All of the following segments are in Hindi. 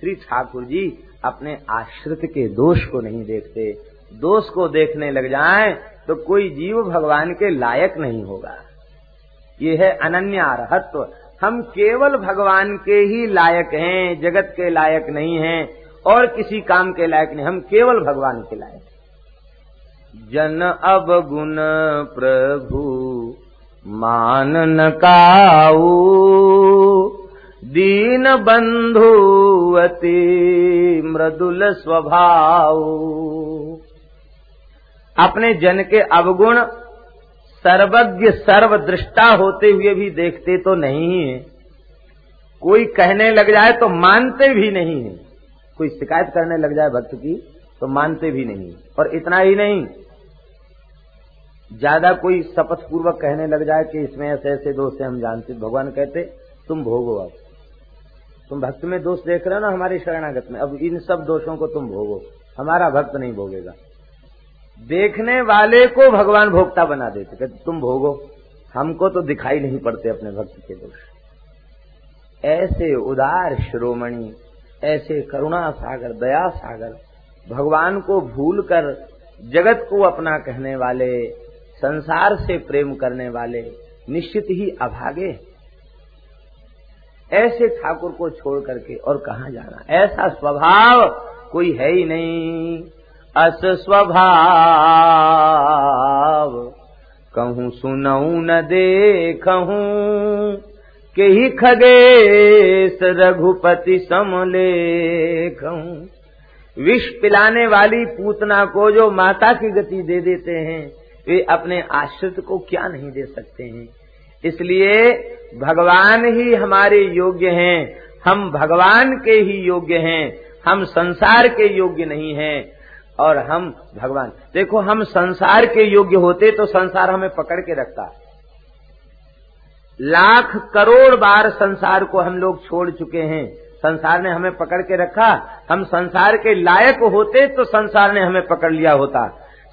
श्री ठाकुर जी अपने आश्रित के दोष को नहीं देखते। दोष को देखने लग जाएं तो कोई जीव भगवान के लायक नहीं होगा। ये है अनन्य अर्हत्व। हम केवल भगवान के ही लायक हैं, जगत के लायक नहीं हैं और किसी काम के लायक नहीं। हम केवल भगवान के लायक हैं। जन अब गुण प्रभु मान न काऊ, दीन बंधु अति मृदुल स्वभाव। अपने जन के अवगुण सर्वज्ञ सर्वदृष्टा होते हुए भी देखते तो नहीं है। कोई कहने लग जाए तो मानते भी नहीं है। कोई शिकायत करने लग जाए भक्त की तो मानते भी नहीं। और इतना ही नहीं, ज्यादा कोई शपथ पूर्वक कहने लग जाए कि इसमें ऐसे ऐसे दोष है हम जानते, भगवान कहते तुम भोगो। अब तुम भक्त में दोष देख रहे हो ना हमारी शरणागत में, अब इन सब दोषों को तुम भोगो, हमारा भक्त नहीं भोगेगा। देखने वाले को भगवान भोक्ता बना देते, कहते तुम भोगो, हमको तो दिखाई नहीं पड़ते अपने भक्त के दोष। ऐसे उदार शिरोमणि, ऐसे करुणा सागर, दया सागर, भगवान को भूलकर जगत को अपना कहने वाले, संसार से प्रेम करने वाले निश्चित ही अभागे। ऐसे ठाकुर को छोड़ करके और कहाँ जाना। ऐसा स्वभाव कोई है ही नहीं। अस स्वभाव कहूँ सुनऊ न देखूँ, केहि खगेश रघुपति समलेखूँ। विष पिलाने वाली पूतना को जो माता की गति दे देते हैं, वे अपने आश्रित को क्या नहीं दे सकते हैं। इसलिए भगवान ही हमारे योग्य हैं, हम भगवान के ही योग्य हैं, हम संसार के योग्य नहीं हैं। और हम भगवान, देखो हम संसार के योग्य होते तो संसार हमें पकड़ के रखता है। लाख करोड़ बार संसार को हम लोग छोड़ चुके हैं, संसार ने हमें पकड़ के रखा। हम संसार के लायक होते तो संसार ने हमें पकड़ लिया होता।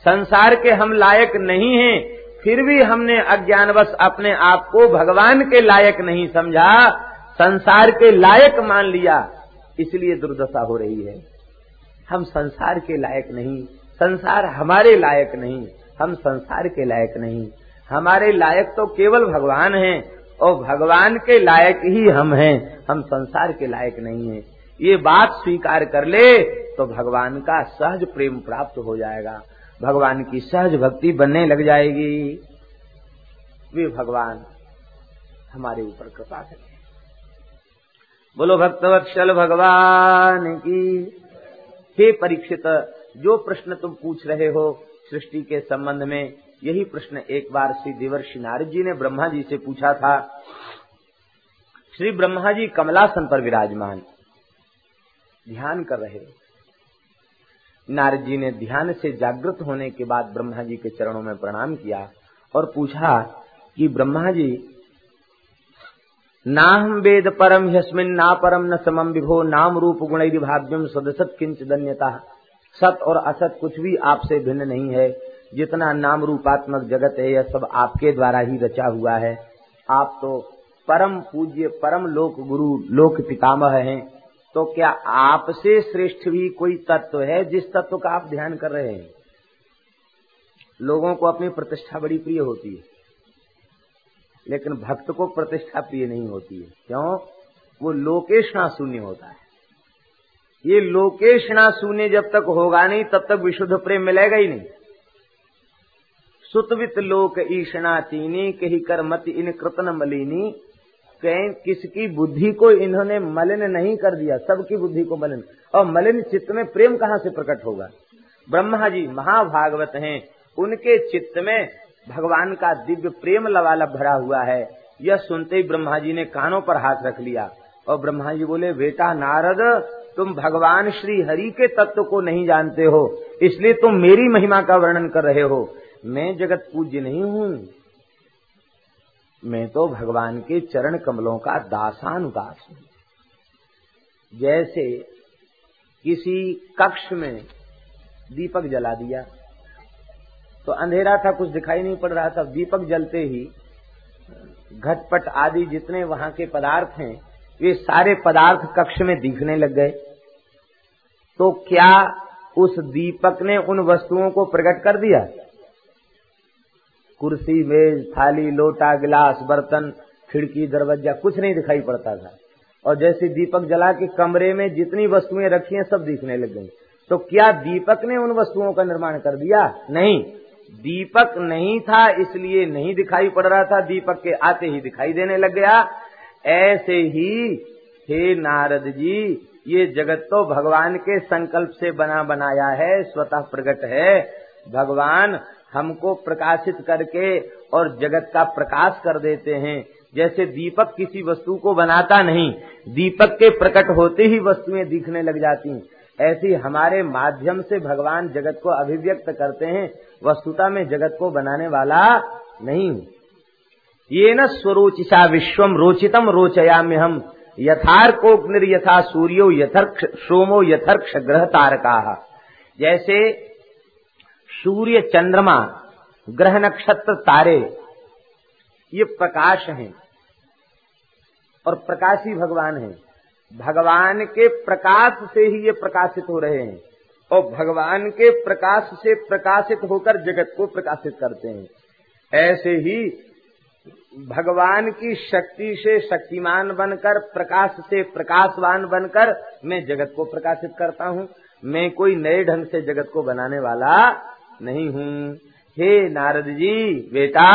संसार के हम लायक नहीं हैं, फिर भी हमने अज्ञानवश अपने आप को भगवान के लायक नहीं समझा, संसार के लायक मान लिया, इसलिए दुर्दशा हो रही है। हम संसार के लायक नहीं, संसार हमारे लायक नहीं, हम संसार के लायक नहीं। हमारे लायक तो केवल भगवान हैं और भगवान के लायक ही हम हैं, हम संसार के लायक नहीं हैं। ये बात स्वीकार कर ले तो भगवान का सहज प्रेम प्राप्त हो जाएगा, भगवान की सहज भक्ति बनने लग जाएगी। वे भगवान हमारे ऊपर कृपा करें। बोलो भक्तवत्सल भगवान की। हे परीक्षित, जो प्रश्न तुम पूछ रहे हो सृष्टि के संबंध में, यही प्रश्न एक बार श्री देवर्षि नारद जी ने ब्रह्मा जी से पूछा था। श्री ब्रह्मा जी कमलासन पर विराजमान ध्यान कर रहे। नारद जी ने ध्यान से जागृत होने के बाद ब्रह्मा जी के चरणों में प्रणाम किया और पूछा कि ब्रह्मा जी, नाहं वेद परम ह्यस्मिन् ना परम न समम विभो, नाम रूप गुणैर्विभाव्यं सदसत् किंच धन्यतः। सत और असत कुछ भी आपसे भिन्न नहीं है। जितना नाम रूपात्मक जगत है यह सब आपके द्वारा ही रचा हुआ है। आप तो परम पूज्य, परम लोक गुरु, लोक पितामह हैं। तो क्या आपसे श्रेष्ठ भी कोई तत्व है जिस तत्व का आप ध्यान कर रहे हैं? लोगों को अपनी प्रतिष्ठा बड़ी प्रिय होती है, लेकिन भक्त को प्रतिष्ठा प्रिय नहीं होती है। क्यों? वो लोकेशना शून्य होता है। ये लोकेशना शून्य जब तक होगा नहीं तब तक विशुद्ध प्रेम मिलेगा ही नहीं। सुतवित लोक ईशना तीनी, कही कर मत इन कृतन मलिनी। कहीं किसकी बुद्धि को इन्होंने मलिन नहीं कर दिया, सबकी बुद्धि को मलिन। और मलिन चित्त में प्रेम कहाँ से प्रकट होगा? ब्रह्मा जी महाभागवत हैं, उनके चित्त में भगवान का दिव्य प्रेम लवालब भरा हुआ है। यह सुनते ही ब्रह्मा जी ने कानों पर हाथ रख लिया और ब्रह्मा जी बोले, बेटा नारद, तुम भगवान श्री हरि के तत्व को नहीं जानते हो, इसलिए तुम मेरी महिमा का वर्णन कर रहे हो। मैं जगत पूज्य नहीं हूँ, मैं तो भगवान के चरण कमलों का दासानुदास हूँ। जैसे किसी कक्ष में दीपक जला दिया, तो अंधेरा था, कुछ दिखाई नहीं पड़ रहा था। दीपक जलते ही घटपट आदि जितने वहां के पदार्थ हैं वे सारे पदार्थ कक्ष में दिखने लग गए। तो क्या उस दीपक ने उन वस्तुओं को प्रकट कर दिया? कुर्सी, मेज, थाली, लोटा, गिलास, बर्तन, खिड़की, दरवाजा कुछ नहीं दिखाई पड़ता था, और जैसे दीपक जला के कमरे में जितनी वस्तुएं रखी हैं सब दिखने लग गई। तो क्या दीपक ने उन वस्तुओं का निर्माण कर दिया? नहीं, दीपक नहीं था इसलिए नहीं दिखाई पड़ रहा था, दीपक के आते ही दिखाई देने लग गया। ऐसे ही हे नारद जी, ये जगत तो भगवान के संकल्प से बना बनाया है, स्वतः प्रकट है। भगवान हमको प्रकाशित करके और जगत का प्रकाश कर देते हैं। जैसे दीपक किसी वस्तु को बनाता नहीं, दीपक के प्रकट होते ही वस्तुएं दिखने लग जाती, ऐसी हमारे माध्यम से भगवान जगत को अभिव्यक्त करते हैं। वस्तुता में जगत को बनाने वाला नहीं। ये न स्वरोचिषा विश्वम रोचितम रोचयामि हम यथार्कोग्निर यथा सूर्यो यथर्क सोमो यथर्क्ष ग्रह तारकाः। जैसे सूर्य, चंद्रमा, ग्रह, नक्षत्र, तारे ये प्रकाश हैं और प्रकाशी भगवान हैं। भगवान के प्रकाश से ही ये प्रकाशित हो रहे हैं और भगवान के प्रकाश से प्रकाशित होकर जगत को प्रकाशित करते हैं। ऐसे ही भगवान की शक्ति से शक्तिमान बनकर, प्रकाश से प्रकाशवान बनकर मैं जगत को प्रकाशित करता हूँ। मैं कोई नए ढंग से जगत को बनाने वाला नहीं हूँ। हे नारद जी बेटा,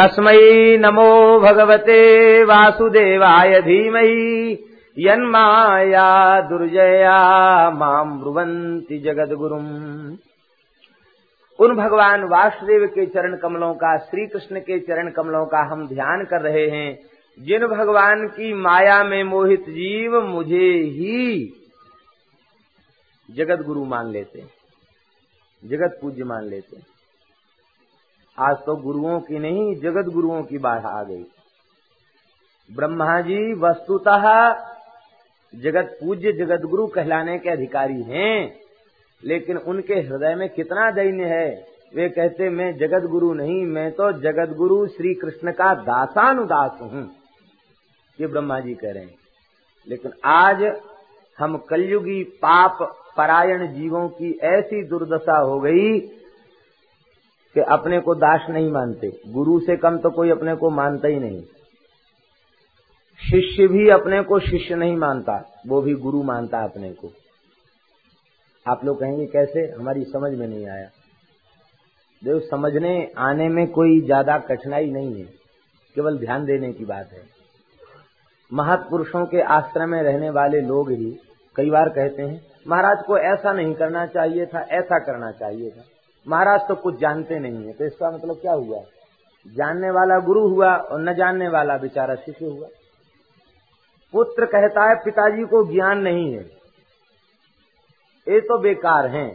तस्मै नमो भगवते वासुदेवाय धीमहि यन्माया दुर्जया माम ब्रुवन्ति जगद्गुरुम्। उन भगवान वासुदेव के चरण कमलों का, श्री कृष्ण के चरण कमलों का हम ध्यान कर रहे हैं, जिन भगवान की माया में मोहित जीव मुझे ही जगत गुरु मान लेते हैं, जगत पूज्य मान लेते हैं। आज तो गुरुओं की नहीं, जगत गुरुओं की बाढ़ आ गई। ब्रह्मा जी वस्तुतः जगत पूज्य, जगत गुरु कहलाने के अधिकारी हैं, लेकिन उनके हृदय में कितना दैन्य है। वे कहते मैं जगत गुरु नहीं, मैं तो जगत गुरु श्री कृष्ण का दासानुदास हूँ, ये ब्रह्मा जी कह रहे हैं। लेकिन आज हम कलयुगी पाप परायण जीवों की ऐसी दुर्दशा हो गई कि अपने को दास नहीं मानते, गुरु से कम तो कोई अपने को मानता ही नहीं। शिष्य भी अपने को शिष्य नहीं मानता, वो भी गुरु मानता अपने को। आप लोग कहेंगे कैसे, हमारी समझ में नहीं आया। देखो, समझने आने में कोई ज्यादा कठिनाई नहीं है, केवल ध्यान देने की बात है। महापुरुषों के आश्रम में रहने वाले लोग ही कई बार कहते हैं महाराज को ऐसा नहीं करना चाहिए था, ऐसा करना चाहिए था। महाराज तो कुछ जानते नहीं है, तो इसका मतलब क्या हुआ? जानने वाला गुरु हुआ और न जानने वाला बेचारा शिष्य हुआ। पुत्र कहता है पिताजी को ज्ञान नहीं है, ये तो बेकार हैं।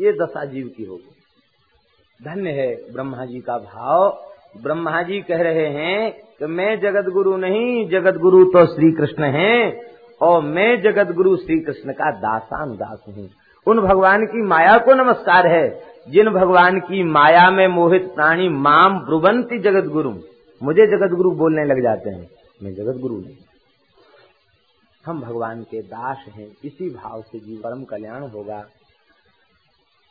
ये दशा जीव की होगी। धन्य है ब्रह्मा जी का भाव। ब्रह्मा जी कह रहे हैं कि मैं जगत गुरु नहीं, जगत गुरु तो श्री कृष्ण हैं और मैं जगत गुरु श्री कृष्ण का दासानुदास हूँ। उन भगवान की माया को नमस्कार है, जिन भगवान की माया में मोहित प्राणी माम ब्रुवंति जगत गुरु, मुझे जगत गुरु बोलने लग जाते हैं। मैं जगत गुरु नहीं, हम भगवान के दास हैं। इसी भाव से जीव परम कल्याण होगा।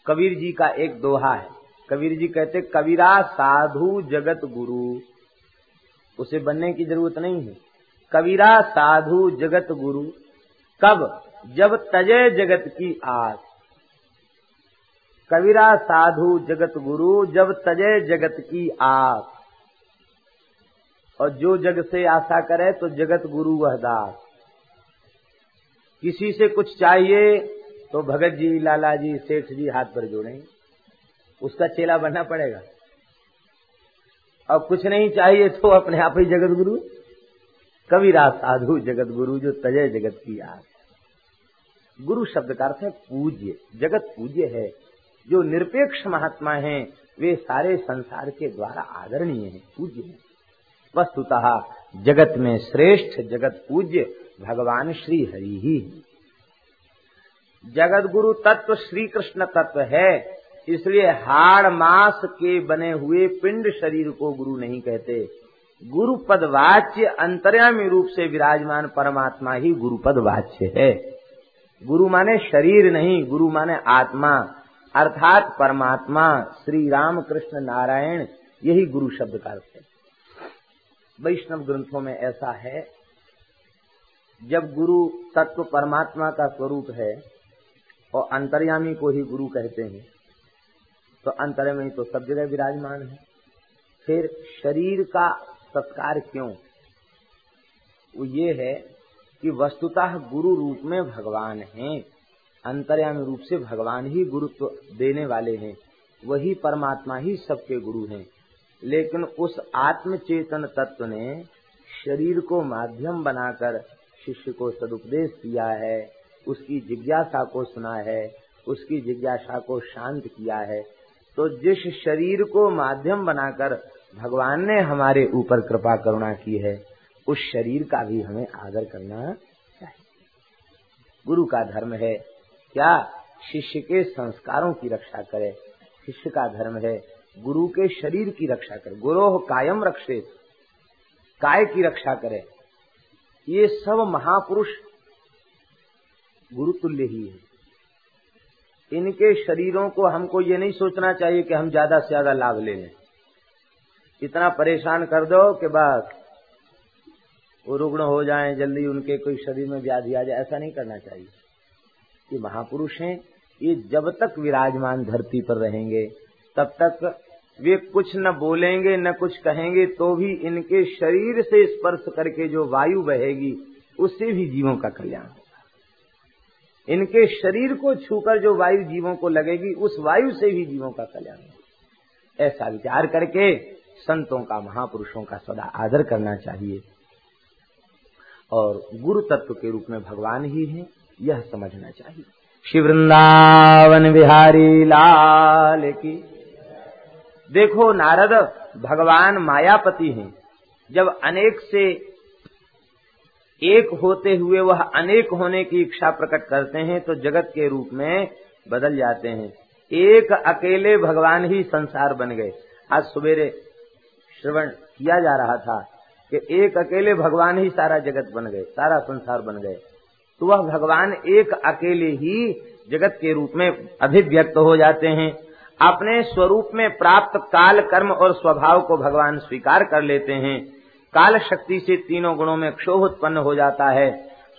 कबीर जी का एक दोहा है, कबीर जी कहते कबीरा साधु जगत गुरु। उसे बनने की जरूरत नहीं है। कबीरा साधु जगत गुरु कब? जब तजे जगत की आस। कबीरा साधु जगत गुरु जब तजे जगत की आस। और जो जग से आशा करे तो जगत गुरु वह दास। किसी से कुछ चाहिए तो भगत जी, लाला जी, सेठ जी हाथ पर जोड़ें, उसका चेला बनना पड़ेगा। और कुछ नहीं चाहिए तो अपने आप ही जगत गुरु। कबीरा साधु जगत गुरु जो तजे जगत की आस। गुरु शब्द का अर्थ है पूज्य, जगत पूज्य है। जो निरपेक्ष महात्मा हैं वे सारे संसार के द्वारा आदरणीय हैं, पूज्य हैं। वस्तुतः जगत में श्रेष्ठ, जगत पूज्य भगवान श्री हरि ही है। जगत गुरु तत्व श्री कृष्ण तत्व है, इसलिए हाड़ मांस के बने हुए पिंड शरीर को गुरु नहीं कहते। गुरु पद वाच्य अंतर्यामी रूप से विराजमान परमात्मा ही गुरु पद वाच्य है। गुरु माने शरीर नहीं, गुरु माने आत्मा, अर्थात परमात्मा श्री राम कृष्ण नारायण, यही गुरु शब्द का अर्थ है। वैष्णव ग्रंथों में ऐसा है। जब गुरु तत्व परमात्मा का स्वरूप है और अंतर्यामी को ही गुरु कहते हैं, तो अंतर्यामी तो सब जगह विराजमान है, फिर शरीर का सत्कार क्यों? वो ये है कि वस्तुतः गुरु रूप में भगवान हैं, अंतर्यामी रूप से भगवान ही गुरुत्व देने वाले हैं, वही परमात्मा ही सबके गुरु हैं। लेकिन उस आत्म चेतन तत्व ने शरीर को माध्यम बनाकर शिष्य को सदुपदेश दिया है, उसकी जिज्ञासा को सुना है, उसकी जिज्ञासा को शांत किया है। तो जिस शरीर को माध्यम बनाकर भगवान ने हमारे ऊपर कृपा करुणा की है, उस शरीर का भी हमें आदर करना चाहिए। गुरु का धर्म है क्या? शिष्य के संस्कारों की रक्षा करे। शिष्य का धर्म है गुरु के शरीर की रक्षा करे। गुरोह कायम रक्षे, काय की रक्षा करे। ये सब महापुरुष गुरुतुल्य ही है। इनके शरीरों को हमको ये नहीं सोचना चाहिए कि हम ज्यादा से ज्यादा लाभ ले लें, इतना परेशान कर दो कि बस वो रुग्ण हो जाएं, जल्दी उनके कोई शरीर में व्याधि आ जाए, ऐसा नहीं करना चाहिए। ये महापुरुष हैं, ये जब तक विराजमान धरती पर रहेंगे तब तक वे कुछ न बोलेंगे न कुछ कहेंगे, तो भी इनके शरीर से स्पर्श करके जो वायु बहेगी उससे भी जीवों का कल्याण होगा। इनके शरीर को छूकर जो वायु जीवों को लगेगी उस वायु से भी जीवों का कल्याण होगा। ऐसा विचार करके संतों का, महापुरुषों का सदा आदर करना चाहिए। और गुरु तत्व के रूप में भगवान ही है, यह समझना चाहिए। श्री वृंदावन बिहारी लाल की। देखो नारद, भगवान मायापति हैं। जब अनेक से एक होते हुए वह अनेक होने की इच्छा प्रकट करते हैं तो जगत के रूप में बदल जाते हैं। एक अकेले भगवान ही संसार बन गए। आज सवेरे श्रवण किया जा रहा था कि एक अकेले भगवान ही सारा जगत बन गए, सारा संसार बन गए। तो वह भगवान एक अकेले ही जगत के रूप में अभिव्यक्त हो जाते हैं। अपने स्वरूप में प्राप्त काल, कर्म और स्वभाव को भगवान स्वीकार कर लेते हैं। काल शक्ति से तीनों गुणों में क्षोभ उत्पन्न हो जाता है।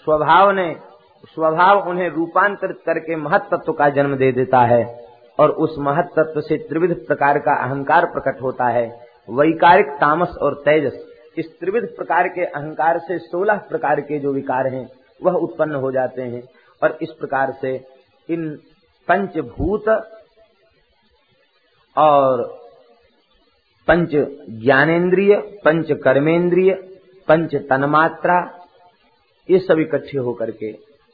स्वभाव उन्हें रूपांतरित करके महत् तत्व का जन्म दे देता है और उस महत् तत्व से त्रिविध प्रकार का अहंकार प्रकट होता है। वैकारिक, तामस और तेजस, इस त्रिविध प्रकार के अहंकार से 16 प्रकार के जो विकार हैं वह उत्पन्न हो जाते हैं। और इस प्रकार से इन पंचभूत और पंच ज्ञानेन्द्रिय, पंच कर्मेंद्रिय, पंच तन्मात्रा, ये सब इकट्ठे होकर के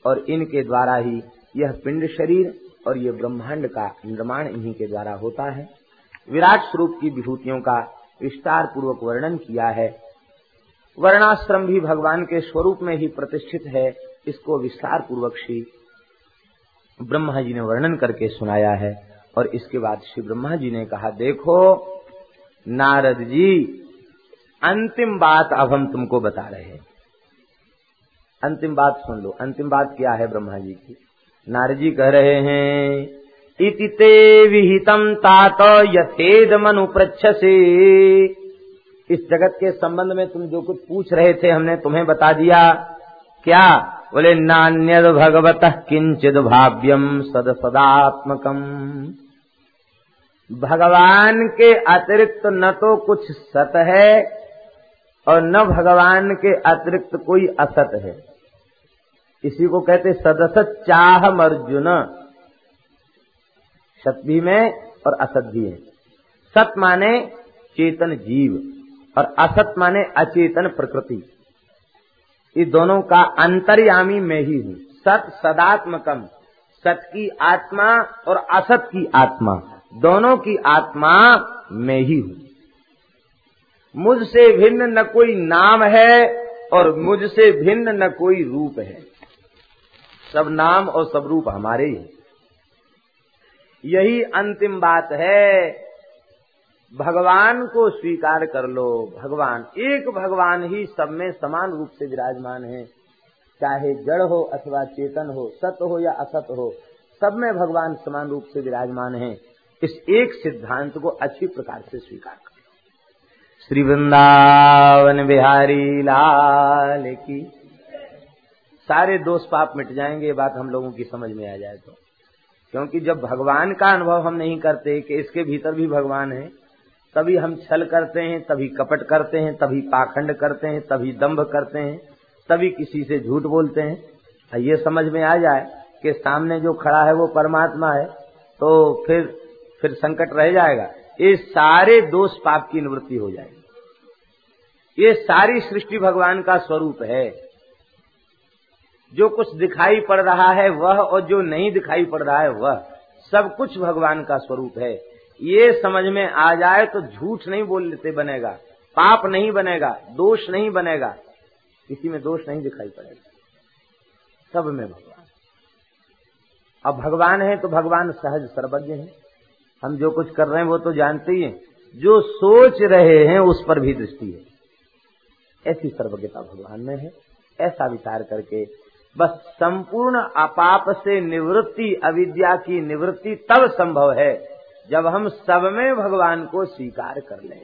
और इनके द्वारा ही यह पिंड शरीर और ये ब्रह्मांड का निर्माण इन्हीं के द्वारा होता है। विराट स्वरूप की विभूतियों का विस्तार पूर्वक वर्णन किया है। वर्णाश्रम भी भगवान के स्वरूप में ही प्रतिष्ठित है, इसको विस्तार पूर्वक श्री ब्रह्मा जी ने वर्णन करके सुनाया है। और इसके बाद श्री ब्रह्मा जी ने कहा, देखो नारद जी, अंतिम बात अब हम तुमको बता रहे हैं। अंतिम बात सुन लो। अंतिम बात क्या है ब्रह्मा जी की? नारद जी कह रहे हैं, इति ते विहितम तात यथेद मनुप्रच्छसे। इस जगत के संबंध में तुम जो कुछ पूछ रहे थे हमने तुम्हें बता दिया। क्या बोले? नान्यद भगवतः किंचिद भाव्यम सद सदात्मकम। भगवान के अतिरिक्त न तो कुछ सत है और न भगवान के अतिरिक्त कोई असत है। इसी को कहते सदसत चाहम अर्जुन। सत भी में और असत भी है। सत माने चेतन जीव और असत माने अचेतन प्रकृति। ये दोनों का अंतर्यामी मैं ही हूँ। सत सदात्मकम, सत की आत्मा और असत की आत्मा, दोनों की आत्मा मैं ही हूँ। मुझसे भिन्न न कोई नाम है और मुझसे भिन्न न कोई रूप है। सब नाम और सब रूप हमारे ही। यही अंतिम बात है। भगवान को स्वीकार कर लो। भगवान एक, भगवान ही सब में समान रूप से विराजमान है। चाहे जड़ हो अथवा चेतन हो, सत्य हो या असत हो, सब में भगवान समान रूप से विराजमान हैं। इस एक सिद्धांत को अच्छी प्रकार से स्वीकार करो। श्री वृंदावन बिहारी लाल की। सारे दोष पाप मिट जाएंगे, ये बात हम लोगों की समझ में आ जाए तो, क्योंकि जब भगवान का अनुभव हम नहीं करते कि इसके भीतर भी भगवान है, तभी हम छल करते हैं, तभी कपट करते हैं, तभी पाखंड करते हैं, तभी दंभ करते हैं, तभी किसी से झूठ बोलते हैं। ये समझ में आ जाए कि सामने जो खड़ा है वो परमात्मा है, तो फिर संकट रह जाएगा। ये सारे दोष पाप की निवृत्ति हो जाएगी। ये सारी सृष्टि भगवान का स्वरूप है। जो कुछ दिखाई पड़ रहा है वह, और जो नहीं दिखाई पड़ रहा है वह, सब कुछ भगवान का स्वरूप है। ये समझ में आ जाए तो झूठ नहीं बोलते बनेगा, पाप नहीं बनेगा, दोष नहीं बनेगा, किसी में दोष नहीं दिखाई पड़ेगा, सब में भगवान। अब भगवान है तो भगवान सहज सर्वज्ञ है। हम जो कुछ कर रहे हैं वो तो जानते ही हैं, जो सोच रहे हैं उस पर भी दृष्टि है। ऐसी सर्वज्ञता भगवान में है। ऐसा विचार करके बस संपूर्ण अपाप से निवृत्ति, अविद्या की निवृत्ति तब संभव है जब हम सब में भगवान को स्वीकार कर लें।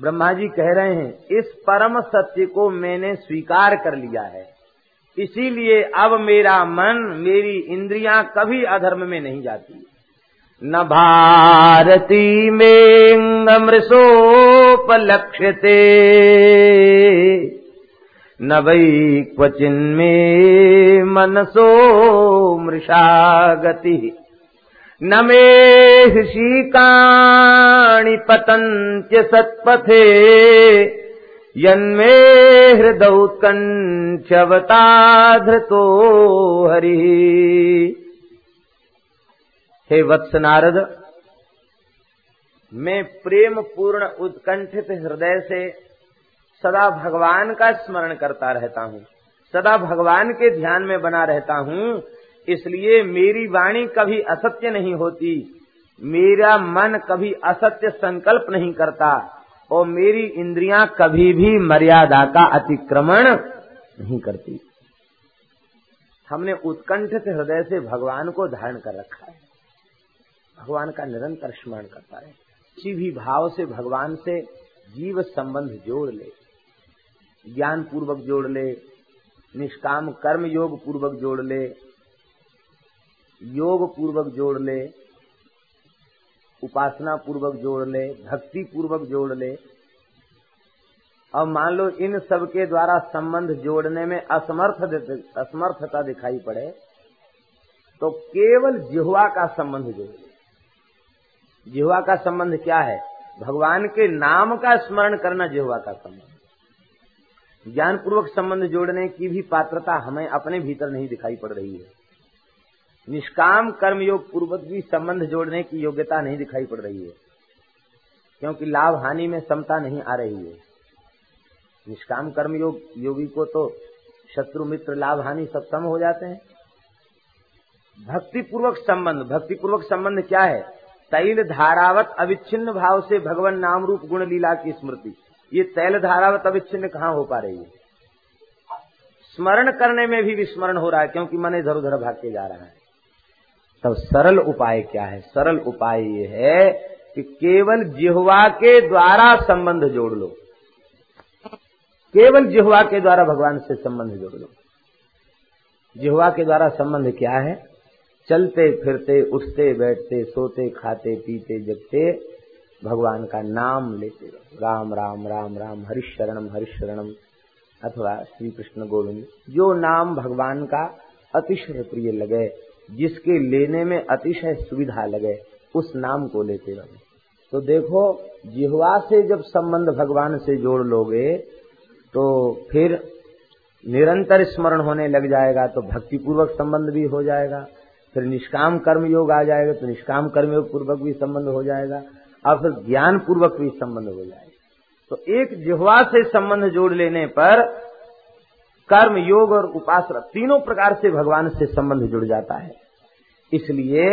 ब्रह्मा जी कह रहे हैं, इस परम सत्य को मैंने स्वीकार कर लिया है, इसीलिए अब मेरा मन, मेरी इंद्रियां कभी अधर्म में नहीं जाती। न भारती में अमृतोपलक्ष्यते न वै क्वचिन्मे मनसो मृषा गति न मे हृषिकाणि पतन्त्य सत्पथे यन्मे हृदौत्कण्ठवता धृतो हरिः। हे वत्स नारद, मैं प्रेम पूर्ण उत्कंठित हृदय से सदा भगवान का स्मरण करता रहता हूँ, सदा भगवान के ध्यान में बना रहता हूँ, इसलिए मेरी वाणी कभी असत्य नहीं होती, मेरा मन कभी असत्य संकल्प नहीं करता, और मेरी इंद्रियां कभी भी मर्यादा का अतिक्रमण नहीं करती। हमने उत्कंठित हृदय से भगवान को धारण कर रखा है, भगवान का निरंतर स्मरण करता है। किसी भी भाव से भगवान से जीव संबंध जोड़ ले, ज्ञान पूर्वक जोड़ ले, निष्काम कर्म योग पूर्वक जोड़ ले, योग पूर्वक जोड़ ले, उपासना पूर्वक जोड़ ले, भक्ति पूर्वक जोड़ ले। अब मान लो इन सब के द्वारा संबंध जोड़ने में असमर्थता दिखाई पड़े तो केवल जिह्वा का संबंध जोड़ ले। जिह्वा का संबंध क्या है? भगवान के नाम का स्मरण करना जिह्वा का संबंध। ज्ञान पूर्वक संबंध जोड़ने की भी पात्रता हमें अपने भीतर नहीं दिखाई पड़ रही है। निष्काम कर्मयोग पूर्वक भी संबंध जोड़ने की योग्यता नहीं दिखाई पड़ रही है, क्योंकि लाभ हानि में समता नहीं आ रही है। निष्काम कर्मयोग योगी को तो शत्रु मित्र लाभ हानि सब सम हो जाते हैं। भक्तिपूर्वक संबंध क्या है? तैल धारावत अविच्छिन्न भाव से भगवान नाम रूप गुण लीला की स्मृति। ये तैल धारावत अविच्छिन्न कहाँ हो पा रही है? स्मरण करने में भी विस्मरण हो रहा है, क्योंकि मन इधर उधर भागते जा रहा है। तब सरल उपाय क्या है? सरल उपाय ये है कि केवल जिह्वा के द्वारा संबंध जोड़ लो, केवल जिह्वा के द्वारा भगवान से संबंध जोड़ लो। जिह्वा के द्वारा संबंध क्या है? चलते फिरते, उठते बैठते, सोते खाते पीते जगते भगवान का नाम लेते रहो। राम राम राम राम, हरिशरणम हरिशरणम, अथवा श्री कृष्ण गोविंद। जो नाम भगवान का अतिशय प्रिय लगे, जिसके लेने में अतिशय सुविधा लगे, उस नाम को लेते रहो। तो देखो, जिह्वा से जब संबंध भगवान से जोड़ लोगे तो फिर निरंतर स्मरण होने लग जाएगा, तो भक्तिपूर्वक संबंध भी हो जाएगा। फिर निष्काम कर्म योग आ जाएगा तो निष्काम कर्मयोग पूर्वक भी संबंध हो जाएगा, और फिर ज्ञान पूर्वक भी संबंध हो जाएगा। तो एक जिह्वा से संबंध जोड़ लेने पर कर्म योग और उपासना तीनों प्रकार से भगवान से संबंध जुड़ जाता है। इसलिए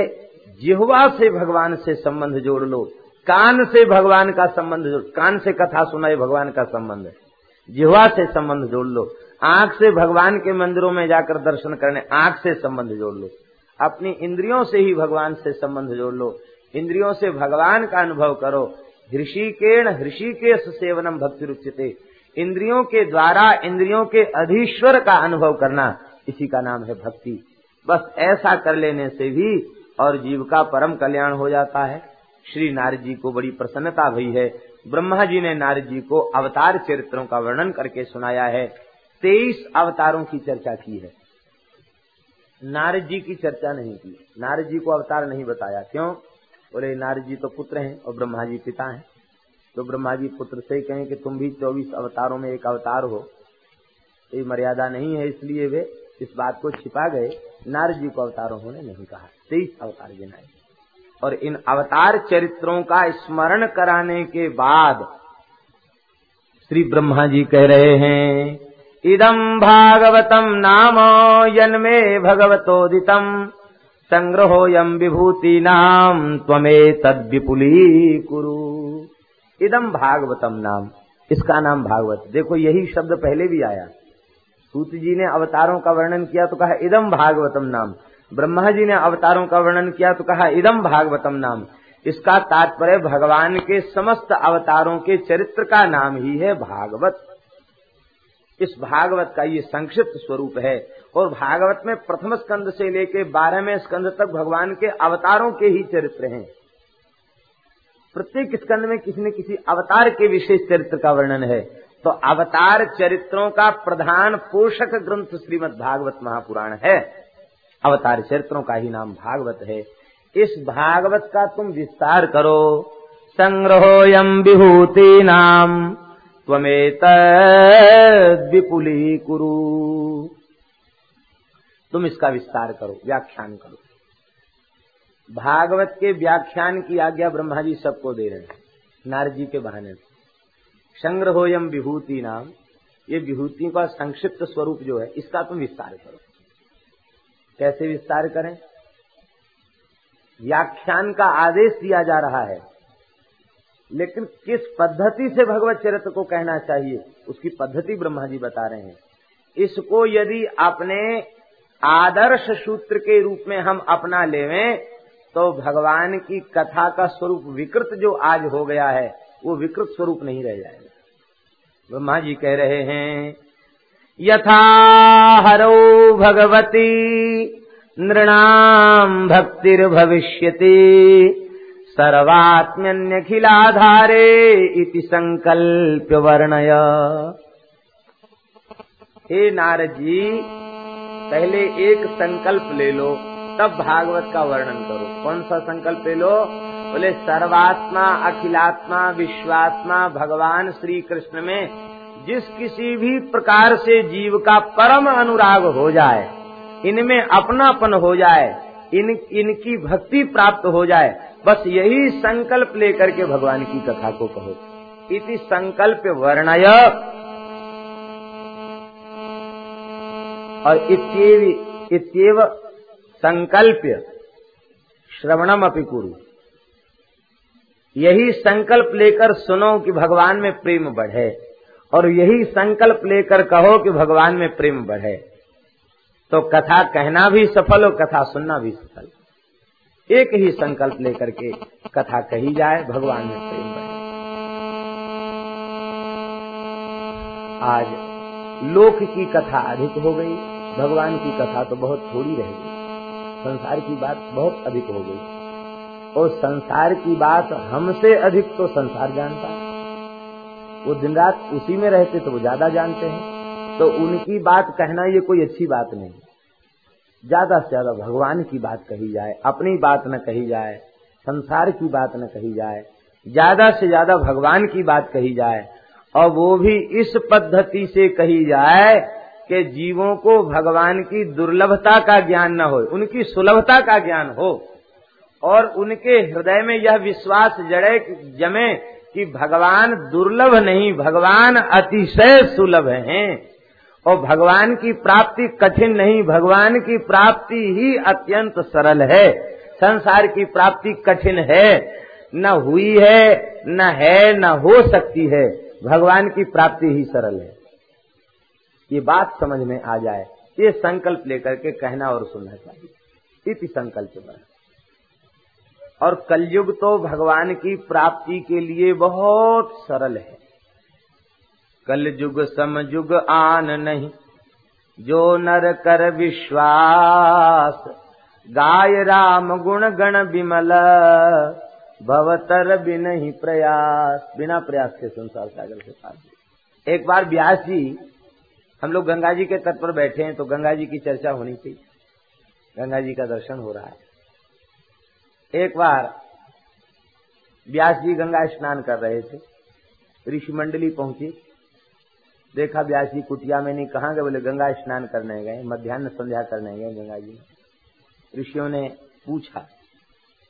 जिह्वा से भगवान से संबंध जोड़ लो, कान से भगवान का संबंध जोड़, कान से कथा सुनाए भगवान का संबंध है, जिह्वा से संबंध जोड़ लो, आंख से भगवान के मंदिरों में जाकर दर्शन करने, आंख से संबंध जोड़ लो, अपनी इंद्रियों से ही भगवान से संबंध जोड़ लो, इंद्रियों से भगवान का अनुभव करो। हृषिकेण हृषिकेश सेवनम भक्ति रुच्यते, इंद्रियों के द्वारा इंद्रियों के अधीश्वर का अनुभव करना, इसी का नाम है भक्ति। बस ऐसा कर लेने से भी और जीव का परम कल्याण हो जाता है। श्री नारद जी को बड़ी प्रसन्नता हुई है, ब्रह्मा जी ने नारद जी को अवतार चरित्रों का वर्णन करके सुनाया है, 23 अवतारों की चर्चा की है, नारद जी की चर्चा नहीं की, नारद जी को अवतार नहीं बताया। क्यों? बोले नारद जी तो पुत्र हैं और ब्रह्मा जी पिता हैं, तो ब्रह्मा जी पुत्र से कहें कि तुम भी 24 अवतारों में एक अवतार हो, ये मर्यादा नहीं है, इसलिए वे इस बात को छिपा गए। नारद जी को अवतारों होने नहीं कहा, 23 अवतार गिनाए। और इन अवतार चरित्रों का स्मरण कराने के बाद श्री ब्रह्मा जी कह रहे हैं, इदम भागवतम नाम यन्मे भगवतोदितम संग्रहोयम विभूति नाम त्वमे तद विपुली कुरु। इदम भागवतम नाम, इसका नाम भागवत। देखो यही शब्द पहले भी आया, सूत जी ने अवतारों का वर्णन किया तो कहा इदम भागवतम नाम, ब्रह्मा जी ने अवतारों का वर्णन किया तो कहा इदम भागवतम नाम। इसका तात्पर्य भगवान के समस्त अवतारों के चरित्र का नाम ही है भागवत। इस भागवत का ये संक्षिप्त स्वरूप है। और भागवत में प्रथम स्कंद से लेकर 12वें स्कंद तक भगवान के अवतारों के ही चरित्र हैं। प्रत्येक स्कंद में किसी न किसी अवतार के विशेष चरित्र का वर्णन है। तो अवतार चरित्रों का प्रधान पोषक ग्रंथ श्रीमद् भागवत महापुराण है। अवतार चरित्रों का ही नाम भागवत है। इस भागवत का तुम विस्तार करो। संग्रहोयम विभूति नाम त्वमेतद् विपुली कुरु, तुम इसका विस्तार करो, व्याख्यान करो। भागवत के व्याख्यान की आज्ञा ब्रह्मा जी सबको दे रहे हैं, नारद जी के बहाने। संग्रहोयम विभूति नाम, ये विभूति का संक्षिप्त स्वरूप जो है, इसका तुम विस्तार करो। कैसे विस्तार करें? व्याख्यान का आदेश दिया जा रहा है, लेकिन किस पद्धति से भगवत चरित्र को कहना चाहिए उसकी पद्धति ब्रह्मा जी बता रहे हैं। इसको यदि अपने आदर्श सूत्र के रूप में हम अपना लेवें तो भगवान की कथा का स्वरूप विकृत जो आज हो गया है वो विकृत स्वरूप नहीं रह जाएगा। ब्रह्मा जी कह रहे हैं, यथा हरो भगवती नृणाम भक्तिर्भविष्यति सर्वात्म्यन्यखिलाधारे इति संकल्प्य वर्णय। हे नारद जी, पहले एक संकल्प ले लो तब भागवत का वर्णन करो। कौन सा संकल्प ले लो? बोले सर्वात्मा, अखिलात्मा, विश्वात्मा भगवान श्री कृष्ण में जिस किसी भी प्रकार से जीव का परम अनुराग हो जाए, इनमें अपनापन हो जाए, इनकी भक्ति प्राप्त हो जाए, बस यही संकल्प लेकर के भगवान की कथा को कहो। इति संकल्प वर्णय, और इत्येव संकल्प्य श्रवणम अपि कुरु, यही संकल्प लेकर सुनो कि भगवान में प्रेम बढ़े, और यही संकल्प लेकर कहो कि भगवान में प्रेम बढ़े। तो कथा कहना भी सफल और कथा सुनना भी सफल। एक ही संकल्प लेकर के कथा कही जाए, भगवान में प्रेम बढ़े। आज लोक की कथा अधिक हो गई, भगवान की कथा तो बहुत थोड़ी रह गई। संसार की बात बहुत अधिक हो गई, और संसार की बात हमसे अधिक तो संसार जानता है। वो दिन रात उसी में रहते तो वो ज्यादा जानते हैं, तो उनकी बात कहना ये कोई अच्छी बात नहीं। ज्यादा से ज्यादा भगवान की बात कही जाए, अपनी बात न कही जाए, संसार की बात न कही जाए, ज्यादा से ज्यादा भगवान की बात कही जाए। और वो भी इस पद्धति से कही जाए कि जीवों को भगवान की दुर्लभता का ज्ञान न हो, उनकी सुलभता का ज्ञान हो, और उनके हृदय में यह विश्वास जड़े जमे कि भगवान दुर्लभ नहीं, भगवान अतिशय सुलभ हैं, और भगवान की प्राप्ति कठिन नहीं, भगवान की प्राप्ति ही अत्यंत सरल है। संसार की प्राप्ति कठिन है, न हुई है, न हो सकती है, भगवान की प्राप्ति ही सरल है। ये बात समझ में आ जाए, ये संकल्प लेकर के कहना और सुनना चाहिए। इति संकल्प बना। और कलयुग तो भगवान की प्राप्ति के लिए बहुत सरल है। कलयुग समयुग आन नहीं, जो नर कर विश्वास, गाय राम गुण गण विमल, भवतर भी नहीं प्रयास। बिना प्रयास के संसार सागर से पार। एक बार व्यास जी, हम लोग गंगा जी के तट पर बैठे हैं तो गंगा जी की चर्चा होनी चाहिए, गंगा जी का दर्शन हो रहा है। एक बार व्यास जी गंगा स्नान कर रहे थे, ऋषि मंडली पहुंची, देखा व्यास जी कुटिया में नहीं, कहाँ गए? बोले गंगा स्नान करने गए, मध्यान्ह संध्या करने गए गंगा जी। ऋषियों ने पूछा,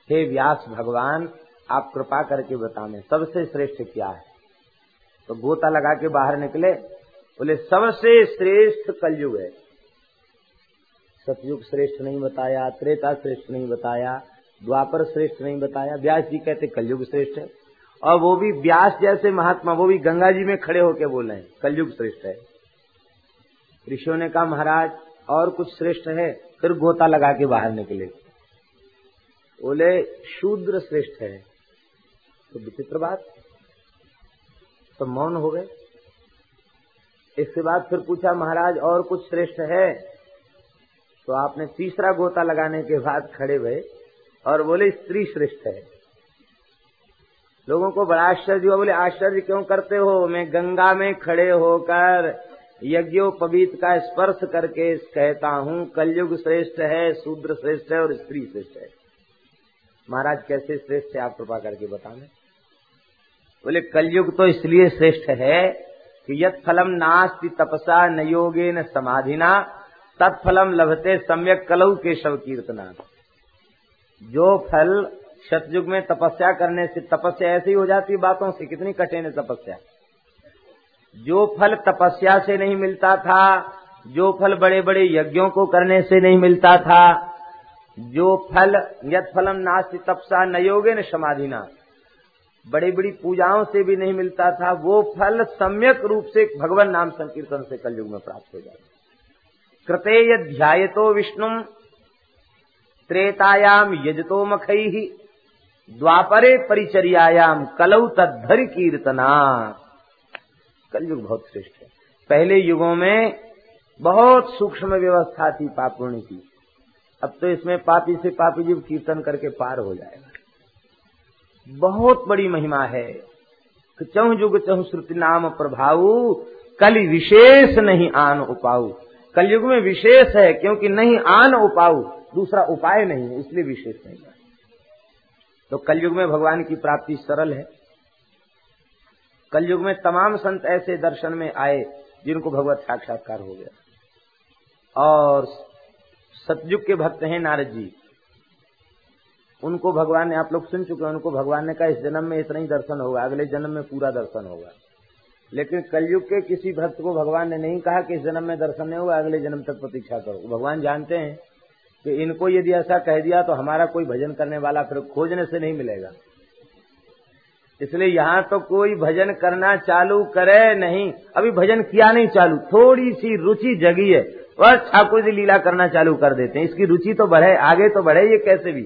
हे व्यास भगवान, आप कृपा करके बताएं सबसे श्रेष्ठ क्या है? तो गोता लगा के बाहर निकले, बोले सबसे श्रेष्ठ कलयुग है। सतयुग श्रेष्ठ नहीं बताया, त्रेता श्रेष्ठ नहीं बताया, द्वापर श्रेष्ठ नहीं बताया। व्यास जी कहते कलयुग श्रेष्ठ है, और वो भी व्यास जैसे महात्मा, वो भी गंगा जी में खड़े होकर बोल रहे हैं कलयुग श्रेष्ठ है। ऋषियों ने कहा महाराज और कुछ श्रेष्ठ है? फिर गोता लगा के बाहर निकले, बोले शूद्र श्रेष्ठ है। तो विचित्र बात, तो मौन हो गए। इसके बाद फिर पूछा महाराज और कुछ श्रेष्ठ है? तो आपने तीसरा गोता लगाने के बाद खड़े हुए और बोले स्त्री श्रेष्ठ है। लोगों को बड़ा आश्चर्य हुआ, बोले आश्चर्य क्यों करते हो? मैं गंगा में खड़े होकर यज्ञोपवीत का स्पर्श करके कहता हूँ कलयुग श्रेष्ठ है, शूद्र श्रेष्ठ है और स्त्री श्रेष्ठ है। महाराज कैसे श्रेष्ठ है आप कृपा करके बताने? बोले कलयुग तो इसलिए श्रेष्ठ है कि यत् फलम नास्ति तपसा न योगेन समाधिना, तत्फलम लभते सम्यक कलौ केशव कीर्तना। जो फल सतयुग में तपस्या करने से, तपस्या ऐसे ही हो जाती बातों से, कितनी कठिन है तपस्या। जो फल तपस्या से नहीं मिलता था, जो फल बड़े बड़े यज्ञों को करने से नहीं मिलता था, जो फल यत् फलम नास्ति तपसा न योगेन समाधिना, बड़ी बड़ी पूजाओं से भी नहीं मिलता था, वो फल सम्यक रूप से भगवान नाम संकीर्तन से कलयुग में प्राप्त हो जाता। कृते यध्यायतो विष्णु त्रेतायाम यजतो मखैहि, द्वापरे परिचर्यायाम कलौ तद्धरि कीर्तना। कलयुग बहुत श्रेष्ठ है। पहले युगों में बहुत सूक्ष्म व्यवस्था थी पाप पुण्य की, अब तो इसमें पापी से पापी जीव कीर्तन करके पार हो जाएगा। बहुत बड़ी महिमा है। चहुँ जुग चहुँ श्रुति नाम प्रभाऊ, कलि विशेष नहीं आन उपाऊ। कलयुग में विशेष है क्योंकि नहीं आन उपाऊ, दूसरा उपाय नहीं है, इसलिए विशेष नहीं है। तो कलयुग में भगवान की प्राप्ति सरल है। कलयुग में तमाम संत ऐसे दर्शन में आए जिनको भगवत साक्षात्कार हो गया। और सतयुग के भक्त हैं नारद जी, उनको भगवान ने, आप लोग सुन चुके हैं, उनको भगवान ने कहा इस जन्म में इतना ही दर्शन होगा, अगले जन्म में पूरा दर्शन होगा। लेकिन कलयुग के किसी भक्त को भगवान ने नहीं कहा कि इस जन्म में दर्शन नहीं होगा, अगले जन्म तक प्रतीक्षा करो। भगवान जानते हैं कि इनको यदि ऐसा कह दिया तो हमारा कोई भजन करने वाला फिर खोजने से नहीं मिलेगा, इसलिए यहाँ तो कोई भजन करना चालू करे नहीं। अभी भजन किया नहीं चालू, थोड़ी सी रुचि जगी है और ठाकुर जी लीला करना चालू कर देते हैं। इसकी रुचि तो बढ़े, आगे तो बढ़े, ये कैसे भी।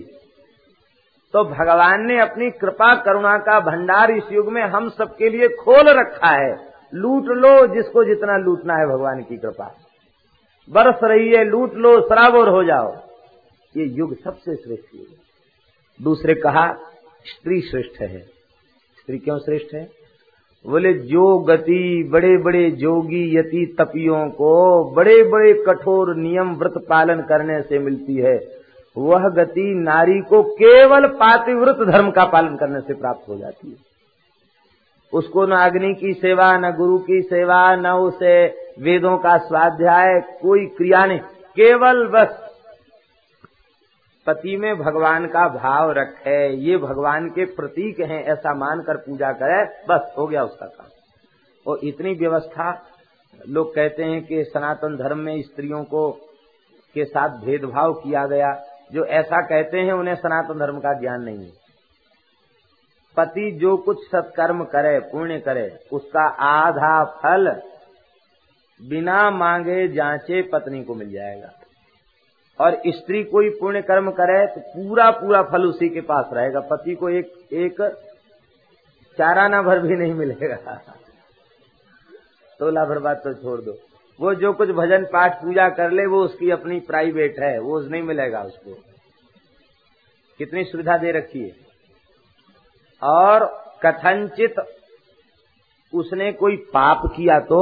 तो भगवान ने अपनी कृपा करुणा का भंडार इस युग में हम सबके लिए खोल रखा है। लूट लो जिसको जितना लूटना है, भगवान की कृपा बरस रही है, लूट लो, सराबोर हो जाओ। ये युग सबसे श्रेष्ठ युग है। दूसरे कहा स्त्री श्रेष्ठ है। स्त्री क्यों श्रेष्ठ है? बोले जो गति बड़े बड़े जोगी यति तपियों को बड़े बड़े कठोर नियम व्रत पालन करने से मिलती है, वह गति नारी को केवल पातिव्रत धर्म का पालन करने से प्राप्त हो जाती है। उसको न अग्नि की सेवा, न गुरु की सेवा, न उसे वेदों का स्वाध्याय, कोई क्रिया नहीं, केवल बस पति में भगवान का भाव रखे, ये भगवान के प्रतीक हैं ऐसा मानकर पूजा करे, बस हो गया उसका काम। और इतनी व्यवस्था, लोग कहते हैं कि सनातन धर्म में स्त्रियों को के साथ भेदभाव किया गया, जो ऐसा कहते हैं उन्हें सनातन धर्म का ज्ञान नहीं है। पति जो कुछ सत्कर्म करे, पुण्य करे, उसका आधा फल बिना मांगे जांचे पत्नी को मिल जाएगा। और स्त्री कोई पुण्य कर्म करे तो पूरा पूरा फल उसी के पास रहेगा, पति को एक एक चाराना भर भी नहीं मिलेगा। तोला भर बात तो छोड़ दो, वो जो कुछ भजन पाठ पूजा कर ले वो उसकी अपनी प्राइवेट है, वो नहीं मिलेगा उसको। कितनी सुविधा दे रखी है। और कथनचित उसने कोई पाप किया तो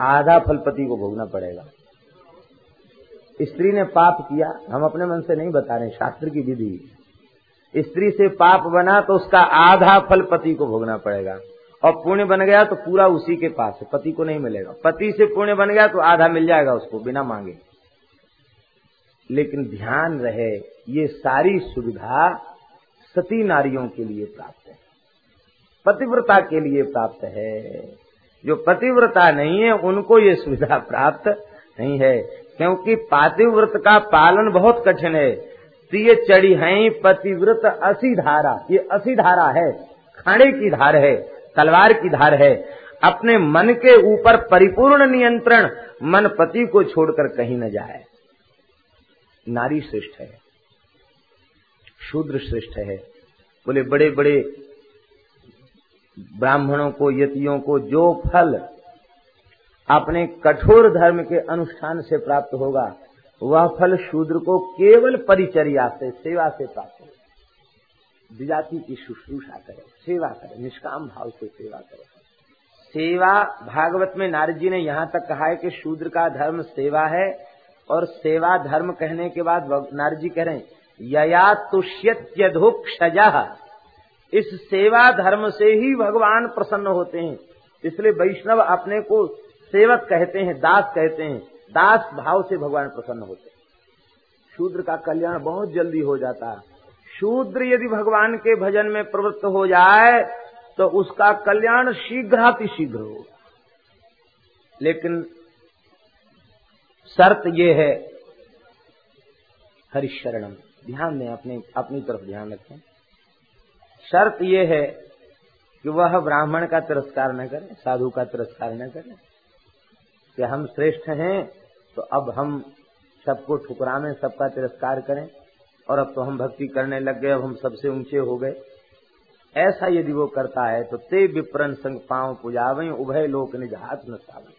आधा फल पति को भोगना पड़ेगा। स्त्री ने पाप किया, हम अपने मन से नहीं बता रहे, शास्त्र की विधि। स्त्री से पाप बना तो उसका आधा फल पति को भोगना पड़ेगा, और पुण्य बन गया तो पूरा उसी के पास है, पति को नहीं मिलेगा। पति से पुण्य बन गया तो आधा मिल जाएगा उसको बिना मांगे। लेकिन ध्यान रहे, ये सारी सुविधा सती नारियों के लिए प्राप्त है, पतिव्रता के लिए प्राप्त है। जो पतिव्रता नहीं है उनको ये सुविधा प्राप्त नहीं है, क्योंकि पातिव्रत का पालन बहुत कठिन है। ये चढ़ी हैं पतिव्रत असी धारा, ये असी धारा है, खाने की धार है, तलवार की धार है। अपने मन के ऊपर परिपूर्ण नियंत्रण, मन पति को छोड़कर कहीं न जाए। नारी श्रेष्ठ है, शूद्र श्रेष्ठ है। बोले बड़े बड़े ब्राह्मणों को, यतियों को जो फल अपने कठोर धर्म के अनुष्ठान से प्राप्त होगा, वह फल शूद्र को केवल परिचर्या से, सेवा से प्राप्त होगा। विजाति की शुश्रूषा करे, सेवा करे, निष्काम भाव से सेवा करे। सेवा, भागवत में नारद जी ने यहाँ तक कहा है कि शूद्र का धर्म सेवा है। और सेवा धर्म कहने के बाद नारद जी कह रहे हैं यया तुष्यत्यधोक्षजा, इस सेवा धर्म से ही भगवान प्रसन्न होते हैं। इसलिए वैष्णव अपने को सेवक कहते हैं, दास कहते हैं। दास भाव से भगवान प्रसन्न होते हैं। शूद्र का कल्याण बहुत जल्दी हो जाता है। शूद्र यदि भगवान के भजन में प्रवृत्त हो जाए तो उसका कल्याण शीघ्रातिशीघ्र होगा। लेकिन शर्त ये है हरिशरणम, ध्यान दें, अपनी तरफ ध्यान रखें। शर्त ये है कि वह ब्राह्मण का तिरस्कार न करे, साधु का तिरस्कार न करे, कि हम श्रेष्ठ हैं तो अब हम सबको ठुकरामें, सबका तिरस्कार करें, और अब तो हम भक्ति करने लग गए, अब हम सबसे ऊंचे हो गए। ऐसा यदि वो करता है तो ते विप्रन संग पांव पुजावें, उभय लोक निज हाथ न सावें,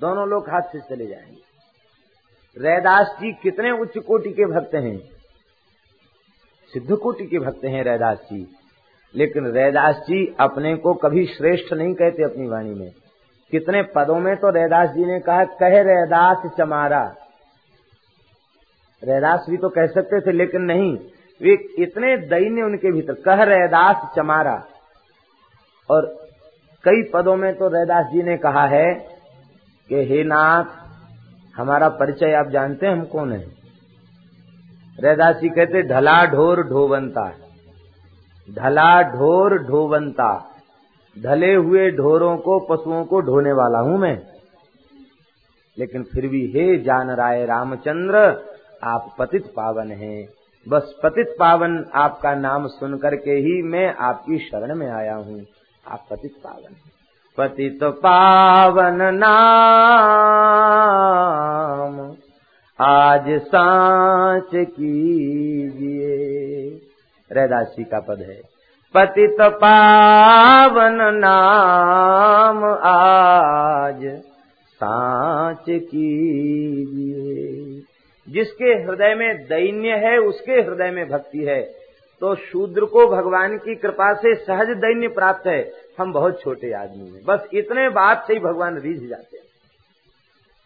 दोनों लोग हाथ से चले जाएंगे। रैदास जी कितने उच्च कोटि के भक्त हैं, सिद्ध कोटि के भक्त हैं रैदास जी। लेकिन रैदास जी अपने को कभी श्रेष्ठ नहीं कहते अपनी वाणी में। कितने पदों में तो रैदास जी ने कहा कह रैदास चमारा। रैदास भी तो कह सकते थे, लेकिन नहीं, वे इतने दैन्य उनके भीतर, कह रैदास चमारा। और कई पदों में तो रैदास जी ने कहा है कि हे नाथ, हमारा परिचय आप जानते हैं, हम कौन है। रैदास जी कहते ढला ढोर ढोवंता, ढला ढोर ढोवंता, ढले हुए ढोरों को, पशुओं को ढोने वाला हूं मैं। लेकिन फिर भी हे जान राय रामचंद्र, आप पतित पावन हैं। बस पतित पावन आपका नाम सुन करके ही मैं आपकी शरण में आया हूं। आप पतित पावन हैं। पतित पावन नाम आज सांच कीजिए, रैदास जी का पद है। पतित पावन नाम आज सांच कीजिए। जिसके हृदय में दैन्य है उसके हृदय में भक्ति है। तो शूद्र को भगवान की कृपा से सहज दैन्य प्राप्त है। हम बहुत छोटे आदमी हैं, बस इतने बात से ही भगवान रीझ जाते हैं।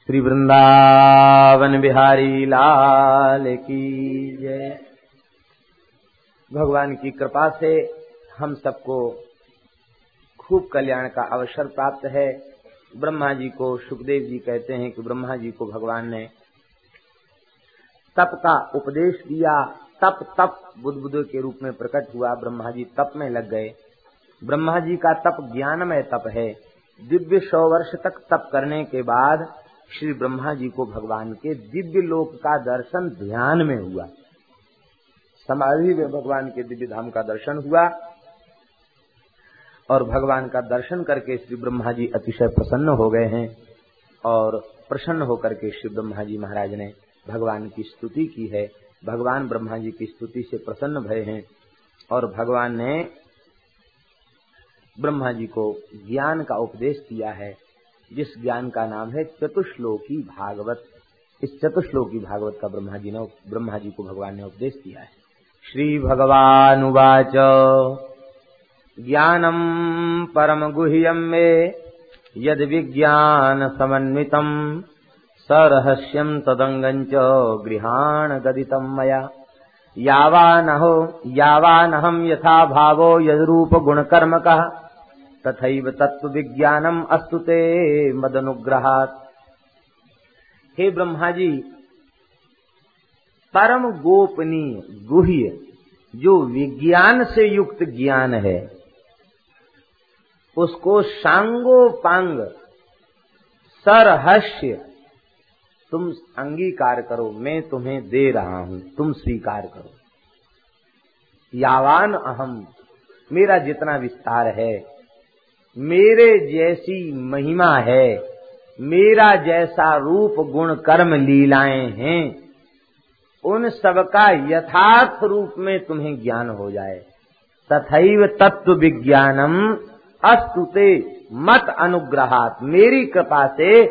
श्री वृंदावन बिहारी लाल की जय। भगवान की कृपा से हम सबको खूब कल्याण का अवसर प्राप्त है। ब्रह्मा जी को, सुखदेव जी कहते हैं कि ब्रह्मा जी को भगवान ने तप का उपदेश दिया। तप तप बुद्ध बुद्ध के रूप में प्रकट हुआ। ब्रह्मा जी तप में लग गए। ब्रह्मा जी का तप ज्ञानमय तप है। दिव्य 100 वर्ष तक तप करने के बाद श्री ब्रह्मा जी को भगवान के दिव्य लोक का दर्शन ध्यान में हुआ। समाधि में भगवान के दिव्य धाम का दर्शन हुआ। और भगवान का दर्शन करके श्री ब्रह्मा जी अतिशय प्रसन्न हो गए हैं। और प्रसन्न होकर के श्री ब्रह्मा जी महाराज ने भगवान की स्तुति की है। भगवान ब्रह्मा जी की स्तुति से प्रसन्न भये हैं और भगवान ने ब्रह्मा जी को ज्ञान का उपदेश दिया है, जिस ज्ञान का नाम है चतुश्लोकी भागवत। इस चतुश्लोकी भागवत का ब्रह्मा जी को भगवान ने उपदेश दिया है। श्री भगवान उवाच ज्ञानम परम गुह्यम मे यद विज्ञान समन्वितम सरहस्यम तदंगं च गृहाण गदितम मया यावानहम यथा भावो यद्रूप गुणकर्मकः तथैव तत्व विज्ञानम अस्तु ते मदनुग्रहात्। हे ब्रह्मा जी, परम गोपनीय गुह्य जो विज्ञान से युक्त ज्ञान है उसको सांगोपांग सरहस्य तुम अंगीकार करो, मैं तुम्हें दे रहा हूं, तुम स्वीकार करो। यावान अहम, मेरा जितना विस्तार है, मेरे जैसी महिमा है, मेरा जैसा रूप गुण कर्म लीलाएं हैं, उन सबका यथार्थ रूप में तुम्हें ज्ञान हो जाए। तथैव तत्व विज्ञानम अस्तु ते मत अनुग्रहात्, मेरी कृपा से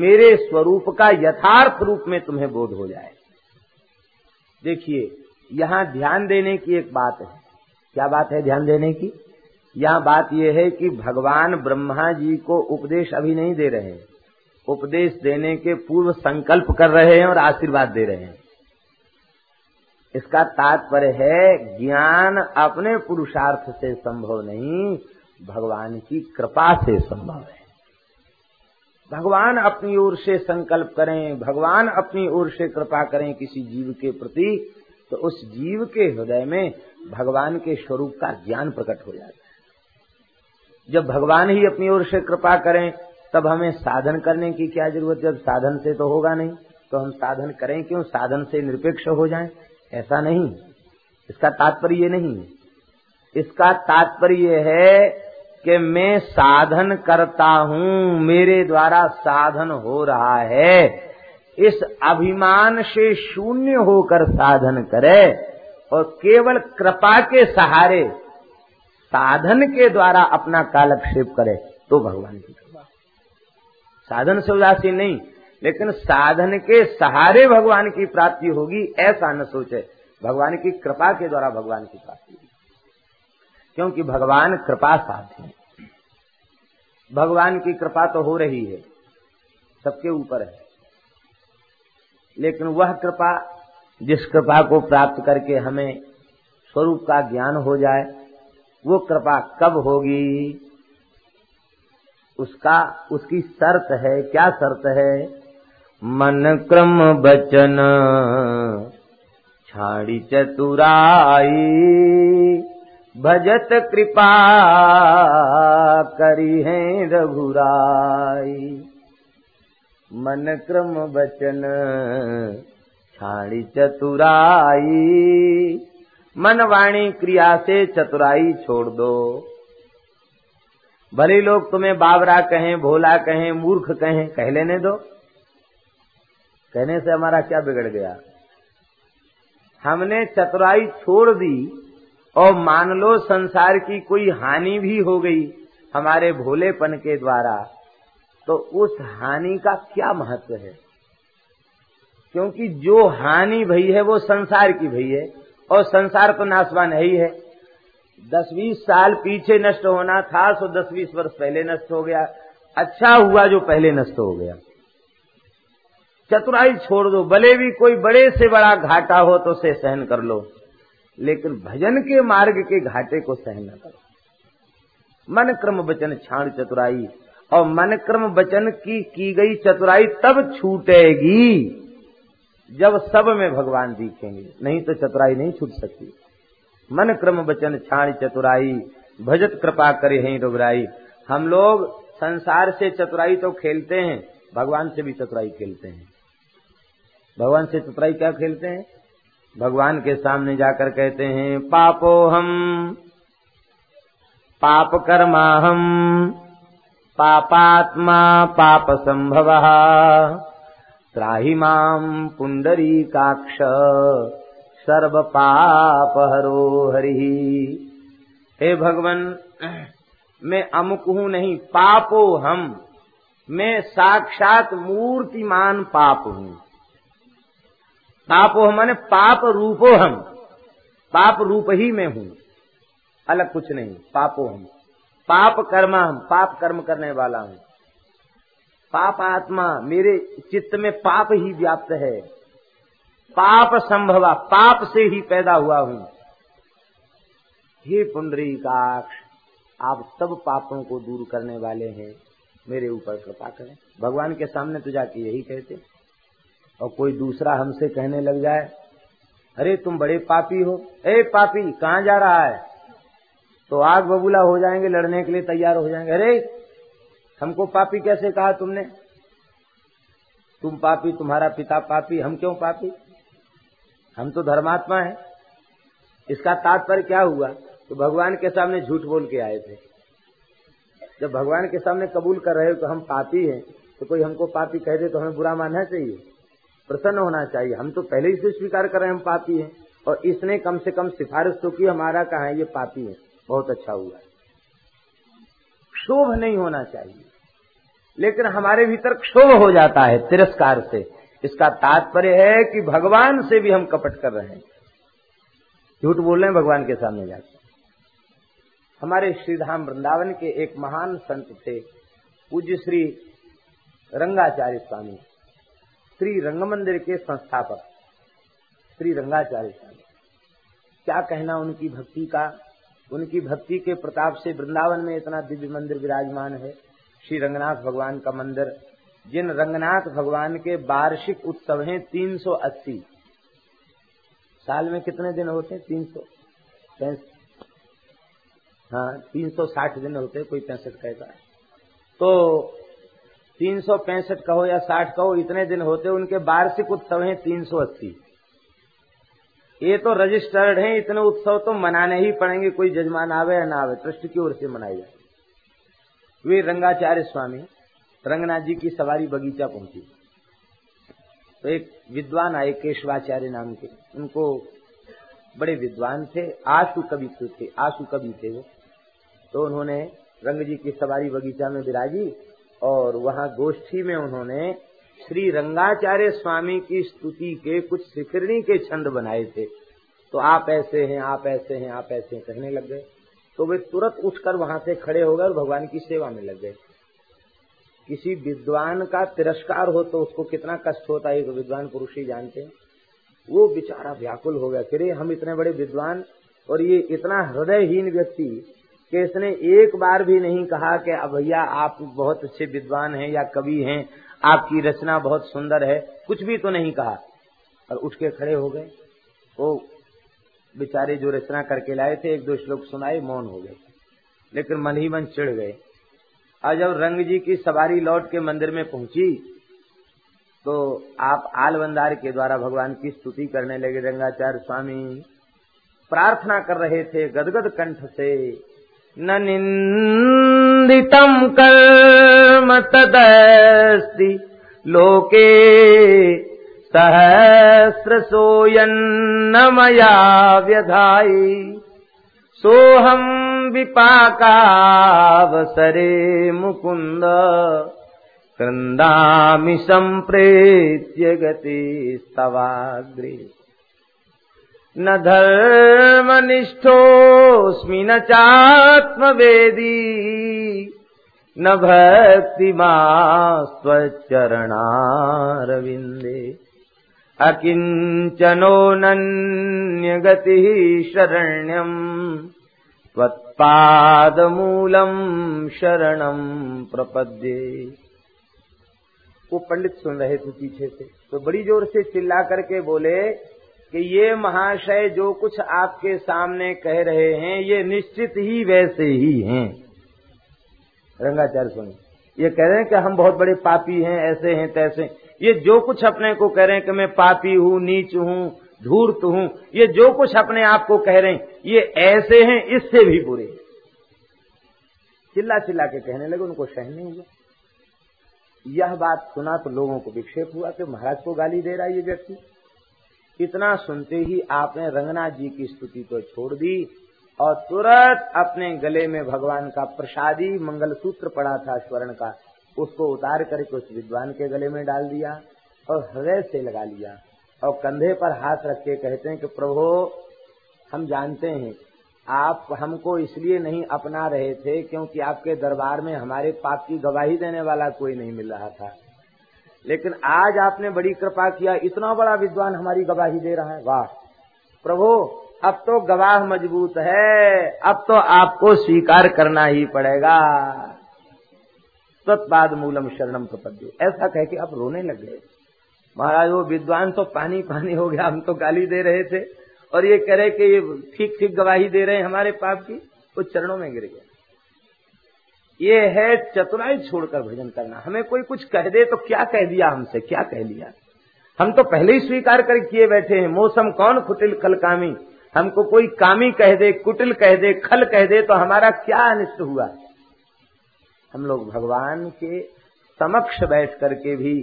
मेरे स्वरूप का यथार्थ रूप में तुम्हें बोध हो जाए। देखिए, यहाँ ध्यान देने की एक बात है। क्या बात है ध्यान देने की? यहाँ बात यह है कि भगवान ब्रह्मा जी को उपदेश अभी नहीं दे रहे हैं, उपदेश देने के पूर्व संकल्प कर रहे हैं और आशीर्वाद दे रहे हैं। इसका तात्पर्य है ज्ञान अपने पुरुषार्थ से संभव नहीं, भगवान की कृपा से संभव है। भगवान अपनी ओर से संकल्प करें, भगवान अपनी ओर से कृपा करें किसी जीव के प्रति, तो उस जीव के हृदय में भगवान के स्वरूप का ज्ञान प्रकट हो जाता है। जब भगवान ही अपनी ओर से कृपा करें तब हमें साधन करने की क्या जरूरत, जब साधन से तो होगा नहीं, तो हम साधन करें क्यों, साधन से निरपेक्ष हो जाएं? ऐसा नहीं, इसका तात्पर्य नहीं है। इसका तात्पर्य है कि मैं साधन करता हूँ, मेरे द्वारा साधन हो रहा है, इस अभिमान से शून्य होकर साधन करे और केवल कृपा के सहारे साधन के द्वारा अपना कालक्षेप करे, तो भगवान की कृपा। साधन से उदासीन नहीं, लेकिन साधन के सहारे भगवान की प्राप्ति होगी ऐसा न सोचे, भगवान की कृपा के द्वारा भगवान की प्राप्ति होगी, क्योंकि भगवान कृपा साध्य है। भगवान की कृपा तो हो रही है, सबके ऊपर है, लेकिन वह कृपा जिस कृपा को प्राप्त करके हमें स्वरूप का ज्ञान हो जाए, वो कृपा कब होगी, उसकी शर्त है। क्या शर्त है? मन क्रम बचन छाड़ी चतुराई भजत कृपा करी है रघुराई। मन क्रम बचन छाड़ी चतुराई, मन वाणी क्रिया से चतुराई छोड़ दो। भले लोग तुम्हें बावरा कहें, भोला कहें, मूर्ख कहें, कह लेने दो, कहने से हमारा क्या बिगड़ गया? हमने चतुराई छोड़ दी और मान लो संसार की कोई हानि भी हो गई हमारे भोलेपन के द्वारा, तो उस हानि का क्या महत्व है? क्योंकि जो हानि भई है वो संसार की भई है और संसार तो नाशवान है ही है। 10-20 साल पीछे नष्ट होना था सो 10-20 वर्ष पहले नष्ट हो गया। अच्छा हुआ जो पहले नष्ट हो गया। चतुराई छोड़ दो, भले भी कोई बड़े से बड़ा घाटा हो तो उसे सहन कर लो, लेकिन भजन के मार्ग के घाटे को सहन न करो। मन क्रम वचन छाड़ चतुराई, और मन क्रम वचन की गई चतुराई तब छूटेगी जब सब में भगवान दिखेंगे, नहीं तो चतुराई नहीं छूट सकती। मन क्रम वचन छाड़ चतुराई भजत कृपा करे हैं रघुराई। हम लोग संसार से चतुराई तो खेलते हैं, भगवान से भी चतुराई खेलते हैं। भगवान से चतुराई क्या खेलते हैं? भगवान के सामने जाकर कहते हैं पापो हम पापकर्माहं पापात्मा पापसंभवः त्राहि मां पुंडरीकाक्ष सर्व पाप हरो हरिः। हे भगवन, मैं अमुक हूँ नहीं, पापो हम, मैं साक्षात मूर्तिमान पाप हूँ। पापो हम माने पाप रूपो हम, पाप रूप ही मैं हूँ, अलग कुछ नहीं। पापो हम पाप कर्मा हम, पाप कर्म करने वाला हूँ। पाप आत्मा, मेरे चित्त में पाप ही व्याप्त है। पाप संभवा, पाप से ही पैदा हुआ हूँ। हे पुंडरीकाक्ष, आप सब पापों को दूर करने वाले हैं, मेरे ऊपर कृपा करें। भगवान के सामने तो जाके यही कहते, और कोई दूसरा हमसे कहने लग जाए, अरे तुम बड़े पापी हो, ए पापी कहाँ जा रहा है, तो आग बबूला हो जाएंगे, लड़ने के लिए तैयार हो जाएंगे। अरे हमको पापी कैसे कहा तुमने, तुम पापी, तुम्हारा पिता पापी, हम क्यों पापी, हम तो धर्मात्मा हैं। इसका तात्पर्य क्या हुआ? तो भगवान के सामने झूठ बोल के आए थे। जब भगवान के सामने कबूल कर रहे हो तो हम पापी हैं, तो कोई हमको पापी कह दे तो हमें बुरा मानना चाहिए, प्रसन्न होना चाहिए। हम तो पहले ही से स्वीकार कर रहे हैं हम पापी हैं, और इसने कम से कम सिफारिश तो की, हमारा कहा है ये पापी है, बहुत अच्छा हुआ। क्षोभ नहीं होना चाहिए, लेकिन हमारे भीतर क्षोभ हो जाता है तिरस्कार से। इसका तात्पर्य है कि भगवान से भी हम कपट कर रहे हैं, झूठ बोल रहे हैं भगवान के सामने जाकर। हमारे श्रीधाम वृंदावन के एक महान संत थे, पूज्य श्री रंगाचार्य स्वामी, श्री रंग मंदिर के संस्थापक श्री रंगाचार्य स्वामी। क्या कहना उनकी भक्ति का, उनकी भक्ति के प्रताप से वृंदावन में इतना दिव्य मंदिर विराजमान है, श्री रंगनाथ भगवान का मंदिर। जिन रंगनाथ भगवान के वार्षिक उत्सव हैं 380, साल में कितने दिन होते हैं, 360 दिन होते हैं, कोई 65 कहता है, तो 365 कहो या 60 कहो, इतने दिन होते हैं उनके वार्षिक उत्सव हैं 380। ये तो रजिस्टर्ड हैं, इतने उत्सव तो मनाने ही पड़ेंगे, कोई जजमान आवे या ना आवे, ट्रस्ट की ओर से मनाए जाए। वे रंगाचार्य स्वामी रंगनाथ जी की सवारी बगीचा पहुंची, तो एक विद्वान आए केशवाचार्य नाम के, उनको बड़े विद्वान थे, आशु कवि थे वो। तो उन्होंने रंग जी की सवारी बगीचा में विराजी, और वहाँ गोष्ठी में उन्होंने श्री रंगाचार्य स्वामी की स्तुति के कुछ सिखरणी के छंद बनाए थे। तो आप ऐसे हैं, आप ऐसे हैं, आप ऐसे हैं कहने लग गए, तो वे तुरंत उठकर वहां से खड़े हो गए और भगवान की सेवा में लग गए। किसी विद्वान का तिरस्कार हो तो उसको कितना कष्ट होता है, तो विद्वान पुरुष ही जानते हैं। वो बेचारा व्याकुल हो गया, अरे हम इतने बड़े विद्वान और ये इतना हृदयहीन व्यक्ति कि इसने एक बार भी नहीं कहा कि अब भैया आप बहुत अच्छे विद्वान हैं या कवि हैं, आपकी रचना बहुत सुंदर है, कुछ भी तो नहीं कहा, और उठ के खड़े हो गए। वो बेचारे जो रचना करके लाए थे, एक दो श्लोक सुनाए, मौन हो गए, लेकिन मन ही मन चिढ़ गए। और जब रंग जी की सवारी लौट के मंदिर में पहुंची, तो आप आलवंदार के द्वारा भगवान की स्तुति करने लगे। रंगाचार्य स्वामी प्रार्थना कर रहे थे गदगद कंठ से, न निंदितम कर्म तदस्ति लोके सहस्रसोऽयन्न मया व्यधायि सोऽहं विपाकावसरे मुकुन्द क्रन्दामि सम्प्रेत्य गतिस्तवाग्रे न धर्मनिष्ठोऽस्मि न चात्मवेदी न भक्तिमास्त्वच्चरणारविन्दे अकिंचनोऽनन्यगतिः शरण्यं त्वत्पादमूलं शरणं प्रपद्ये। वो पंडित सुन रहे थे पीछे से, तो बड़ी जोर से चिल्ला करके बोले कि ये महाशय जो कुछ आपके सामने कह रहे हैं, ये निश्चित ही वैसे ही हैं। रंगाचार्य स्वामी ये कह रहे हैं कि हम बहुत बड़े पापी हैं, ऐसे हैं तैसे हैं। ये जो कुछ अपने को कह रहे हैं कि मैं पापी हूँ, नीच हूँ, धूर्त हूँ, ये जो कुछ अपने आप को कह रहे हैं, ये ऐसे हैं, इससे भी बुरे। चिल्ला चिल्ला के कहने लगे, उनको सहन नहीं हुआ। यह बात सुना तो लोगों को विक्षेप हुआ कि महाराज को गाली दे रहा है ये व्यक्ति। इतना सुनते ही आपने रंगनाथ जी की स्तुति तो छोड़ दी और तुरंत अपने गले में भगवान का प्रसादी मंगलसूत्र पड़ा था स्वर्ण का, उसको उतार करके उस विद्वान के गले में डाल दिया और हृदय से लगा लिया और कंधे पर हाथ रख के कहते हैं कि प्रभो, हम जानते हैं आप हमको इसलिए नहीं अपना रहे थे क्योंकि आपके दरबार में हमारे पाप की गवाही देने वाला कोई नहीं मिल रहा था, लेकिन आज आपने बड़ी कृपा किया, इतना बड़ा विद्वान हमारी गवाही दे रहा है। वाह प्रभु, अब तो गवाह मजबूत है, अब तो आपको स्वीकार करना ही पड़ेगा। तत्पाद मूलम शरणम प्रपद्ये, ऐसा कह के आप रोने लग गए। महाराज वो विद्वान तो पानी पानी हो गया, हम तो गाली दे रहे थे और ये कह रहे कि ये ठीक ठीक गवाही दे रहे हैं हमारे पाप की, वो चरणों में गिर गया। ये है चतुराई छोड़कर भजन करना। हमें कोई कुछ कह दे तो क्या कह दिया, हमसे क्या कह लिया, हम तो पहले ही स्वीकार कर किए बैठे हैं। मौसम कौन कुटिल खल कामी, हमको कोई कामी कह दे, कुटिल कह दे, खल कह दे तो हमारा क्या अनिष्ट हुआ। हम लोग भगवान के समक्ष बैठ करके भी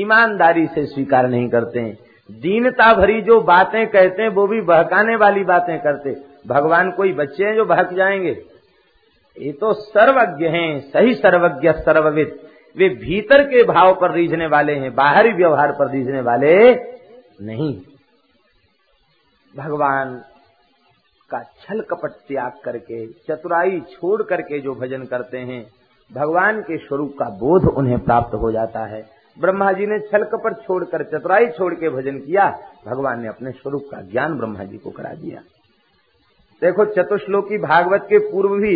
ईमानदारी से स्वीकार नहीं करते हैं। दीनता भरी जो बातें कहते हैं वो भी बहकाने वाली बातें करते। भगवान कोई बच्चे हैं जो बहक जाएंगे? ये तो सर्वज्ञ हैं, सही सर्वज्ञ सर्वविद। वे भीतर के भाव पर रीझने वाले हैं, बाहरी व्यवहार पर रीझने वाले नहीं। भगवान का छल कपट त्याग करके, चतुराई छोड़ करके जो भजन करते हैं, भगवान के स्वरूप का बोध उन्हें प्राप्त हो जाता है। ब्रह्मा जी ने छल कपट छोड़कर, चतुराई छोड़ के भजन किया, भगवान ने अपने स्वरूप का ज्ञान ब्रह्मा जी को करा दिया। देखो चतुश्लोकी भागवत के पूर्व भी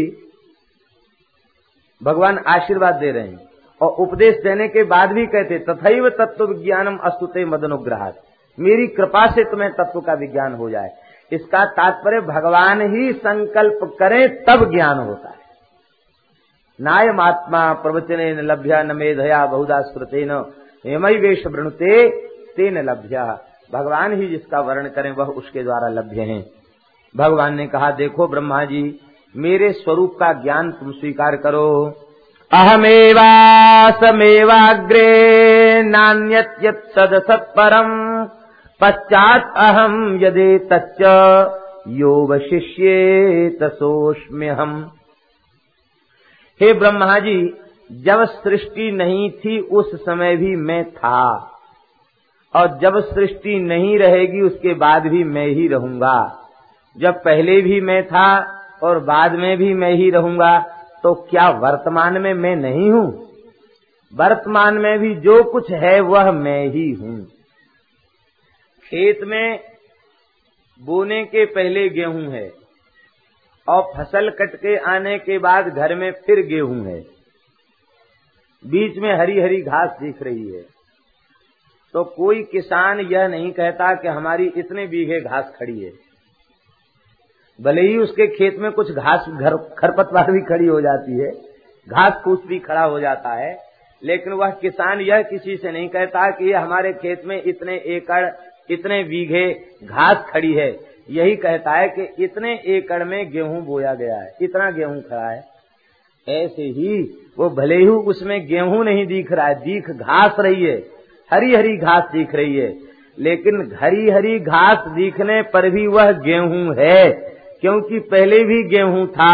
भगवान आशीर्वाद दे रहे हैं और उपदेश देने के बाद भी कहते तथैव तत्व विज्ञानम अस्तुते मदनुग्रहात्, मेरी कृपा से तुम्हें तत्व का विज्ञान हो जाए। इसका तात्पर्य भगवान ही संकल्प करें तब ज्ञान होता है। नायमात्मा प्रवचने न लभ्या न मेधया बहुधा स्मृतेन यमय वेश वृणुते तेन लभ्या, भगवान ही जिसका वर्ण करें वह उसके द्वारा लभ्य हैं। भगवान ने कहा देखो ब्रह्मा जी, मेरे स्वरूप का ज्ञान तुम स्वीकार करो। अहमेवासमेवाग्रे नान्यत यत् सदसत्परम पश्चात अहम यदे तच्च योवशिष्ये तसोऽस्म्यहम्। हे ब्रह्मा जी, जब सृष्टि नहीं थी उस समय भी मैं था और जब सृष्टि नहीं रहेगी उसके बाद भी मैं ही रहूंगा। जब पहले भी मैं था और बाद में भी मैं ही रहूंगा, तो क्या वर्तमान में मैं नहीं हूँ? वर्तमान में भी जो कुछ है वह मैं ही हूँ। खेत में बोने के पहले गेहूं है और फसल कट के आने के बाद घर में फिर गेहूं है, बीच में हरी हरी घास दिख रही है। तो कोई किसान यह नहीं कहता कि हमारी इतने बीघे घास खड़ी है, भले ही उसके खेत में कुछ घास खरपतवार भी खड़ी हो जाती है, घास फूस भी खड़ा हो जाता है, लेकिन वह किसान यह किसी से नहीं कहता कि हमारे खेत में इतने एकड़ इतने बीघे घास खड़ी है। यही कहता है कि इतने एकड़ में गेहूं बोया गया है, इतना गेहूं खड़ा है। ऐसे ही वो भले ही उसमें गेहूं नहीं दिख रहा है, दिख घास रही है, हरी हरी घास दिख रही है, लेकिन हरी हरी घास दिखने पर भी वह गेहूं है, क्योंकि पहले भी गेहूं था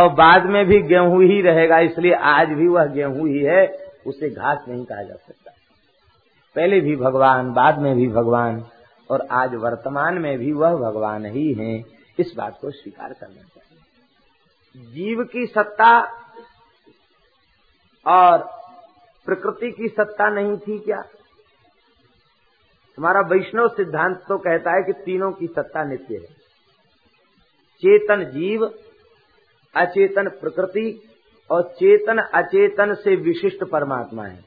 और बाद में भी गेहूं ही रहेगा, इसलिए आज भी वह गेहूं ही है, उसे घास नहीं कहा जा सकता। पहले भी भगवान, बाद में भी भगवान और आज वर्तमान में भी वह भगवान ही हैं। इस बात को स्वीकार करना चाहिए। जीव की सत्ता और प्रकृति की सत्ता नहीं थी क्या? हमारा वैष्णव सिद्धांत तो कहता है कि तीनों की सत्ता नित्य है, चेतन जीव, अचेतन प्रकृति और चेतन अचेतन से विशिष्ट परमात्मा है।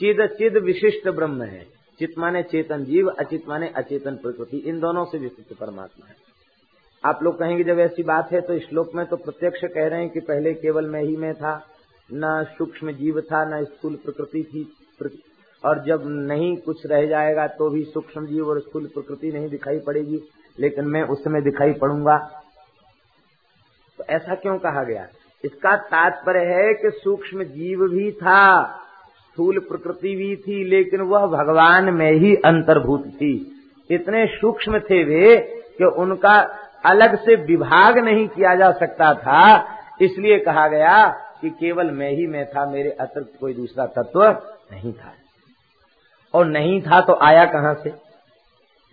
चिद चिद विशिष्ट ब्रह्म है। चित माने चेतन जीव, अचित माने अचेतन प्रकृति, इन दोनों से विशिष्ट परमात्मा है। आप लोग कहेंगे जब ऐसी बात है तो श्लोक में तो प्रत्यक्ष कह रहे हैं कि पहले केवल मैं ही मैं था, न सूक्ष्म जीव था, न स्थूल प्रकृति थी, और जब नहीं कुछ रह जाएगा तो भी सूक्ष्म जीव और स्थूल प्रकृति नहीं दिखाई पड़ेगी, लेकिन मैं उस समय दिखाई पड़ूंगा। तो ऐसा क्यों कहा गया? इसका तात्पर्य है कि सूक्ष्म जीव भी था, स्थूल प्रकृति भी थी, लेकिन वह भगवान में ही अंतर्भूत थी। इतने सूक्ष्म थे वे कि उनका अलग से विभाग नहीं किया जा सकता था, इसलिए कहा गया कि केवल मैं ही मैं था, मेरे अतिरिक्त कोई दूसरा तत्व नहीं था। और नहीं था तो आया कहाँ से?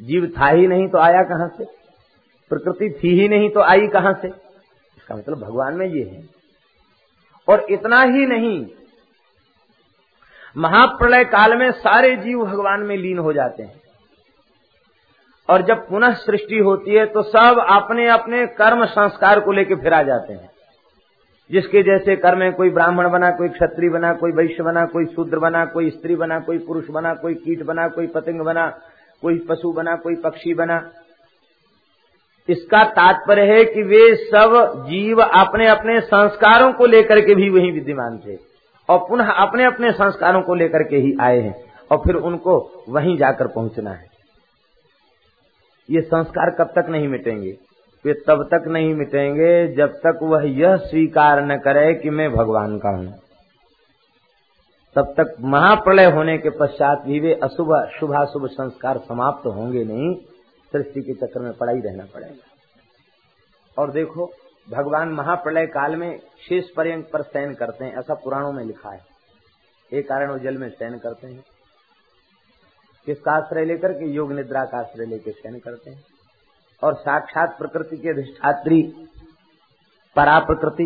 जीव था ही नहीं तो आया कहाँ से? प्रकृति थी ही नहीं तो आई कहाँ से? इसका मतलब भगवान में ये है। और इतना ही नहीं, महाप्रलय काल में सारे जीव भगवान में लीन हो जाते हैं और जब पुनः सृष्टि होती है तो सब अपने अपने कर्म संस्कार को लेकर फिर आ जाते हैं। जिसके जैसे कर्म है, कोई ब्राह्मण बना, कोई क्षत्रिय बना, कोई वैश्य बना, कोई शूद्र बना, कोई स्त्री बना, कोई पुरुष बना, कोई कीट बना, कोई पतंग बना, कोई पशु बना, कोई पक्षी बना। इसका तात्पर्य है कि वे सब जीव अपने अपने संस्कारों को लेकर के भी वहीं विद्यमान थे और पुनः अपने अपने संस्कारों को लेकर के ही आए हैं और फिर उनको वहीं जाकर पहुंचना है। ये संस्कार कब तक नहीं मिटेंगे? वे तब तक नहीं मिटेंगे जब तक वह यह स्वीकार न करे कि मैं भगवान का हूं। तब तक महाप्रलय होने के पश्चात भी वे अशुभ शुभाशुभ संस्कार समाप्त होंगे नहीं, सृष्टि के चक्र में पड़ा ही रहना पड़ेगा। और देखो, भगवान महाप्रलय काल में शेष पर्यंक पर शयन करते हैं, ऐसा पुराणों में लिखा है। ये कारण वो जल में शयन करते हैं। किसका आश्रय लेकर के? योग निद्रा का आश्रय लेकर शयन करते हैं। और साक्षात प्रकृति के अधिष्ठात्री परा प्रकृति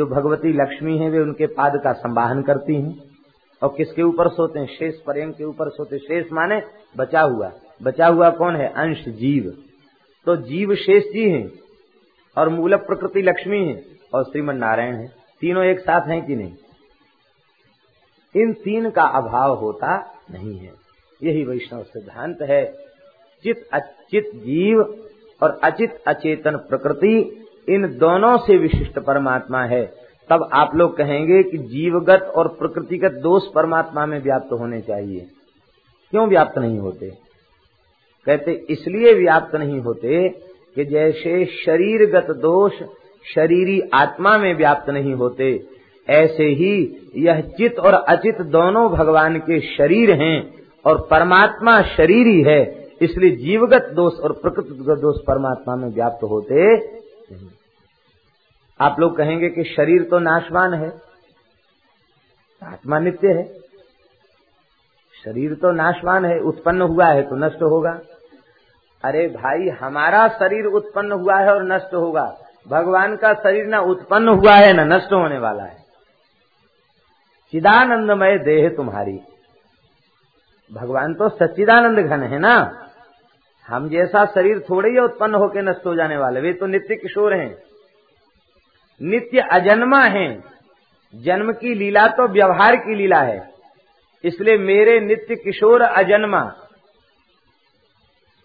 जो भगवती लक्ष्मी है, वे उनके पाद का संवाहन करती हैं। और किसके ऊपर सोते हैं? शेष पर्यंक के ऊपर सोते। शेष माने बचा हुआ। बचा हुआ कौन है? अंश जीव। तो जीव शेष जी हैं और मूल प्रकृति लक्ष्मी है और श्रीमन नारायण है। तीनों एक साथ हैं कि नहीं? इन तीन का अभाव होता नहीं है। यही वैष्णव सिद्धांत है। चित अचित जीव और अचित अचेतन प्रकृति, इन दोनों से विशिष्ट परमात्मा है। तब आप लोग कहेंगे कि जीवगत और प्रकृतिगत दोष परमात्मा में व्याप्त होने चाहिए। क्यों व्याप्त नहीं होते? कहते इसलिए व्याप्त नहीं होते कि जैसे शरीरगत दोष शरीरी आत्मा में व्याप्त नहीं होते, ऐसे ही यह चित और अचित दोनों भगवान के शरीर हैं और परमात्मा शरीरी है, इसलिए जीवगत दोष और प्रकृतिगत दोष परमात्मा में व्याप्त होते नहीं। आप लोग कहेंगे कि शरीर तो नाशवान है, आत्मा नित्य है। शरीर तो नाशवान है, उत्पन्न हुआ है तो नष्ट होगा। अरे भाई, हमारा शरीर उत्पन्न हुआ है और नष्ट होगा। भगवान का शरीर ना उत्पन्न हुआ है ना नष्ट होने वाला है। चिदानंदमय देह तुम्हारी। भगवान तो सच्चिदानंद घन है ना। हम जैसा शरीर थोड़े ही उत्पन्न होकर नष्ट हो जाने वाले। वे तो नित्य किशोर हैं, नित्य अजन्मा हैं। जन्म की लीला तो व्यवहार की लीला है, इसलिए मेरे नित्य किशोर अजन्मा,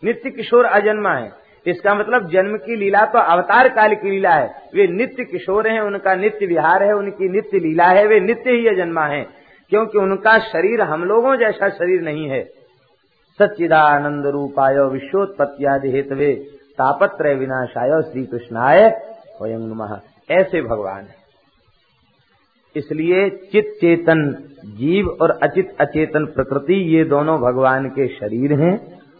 नित्य किशोर अजन्मा है। इसका मतलब जन्म की लीला तो अवतार काल की लीला है। वे नित्य किशोर हैं, उनका नित्य विहार है, उनकी नित्य लीला है। वे नित्य ही अजन्मा हैं, क्योंकि उनका शरीर हम लोगों जैसा शरीर नहीं है। सच्चिदानंद रूपाय विश्वोत्पत्त्यादि हेतवे तापत्रय विनाशाय श्री कृष्णाय वयं नमः। ऐसे भगवान है। इसलिए चित चेतन जीव और अचित अचेतन प्रकृति, ये दोनों भगवान के शरीर हैं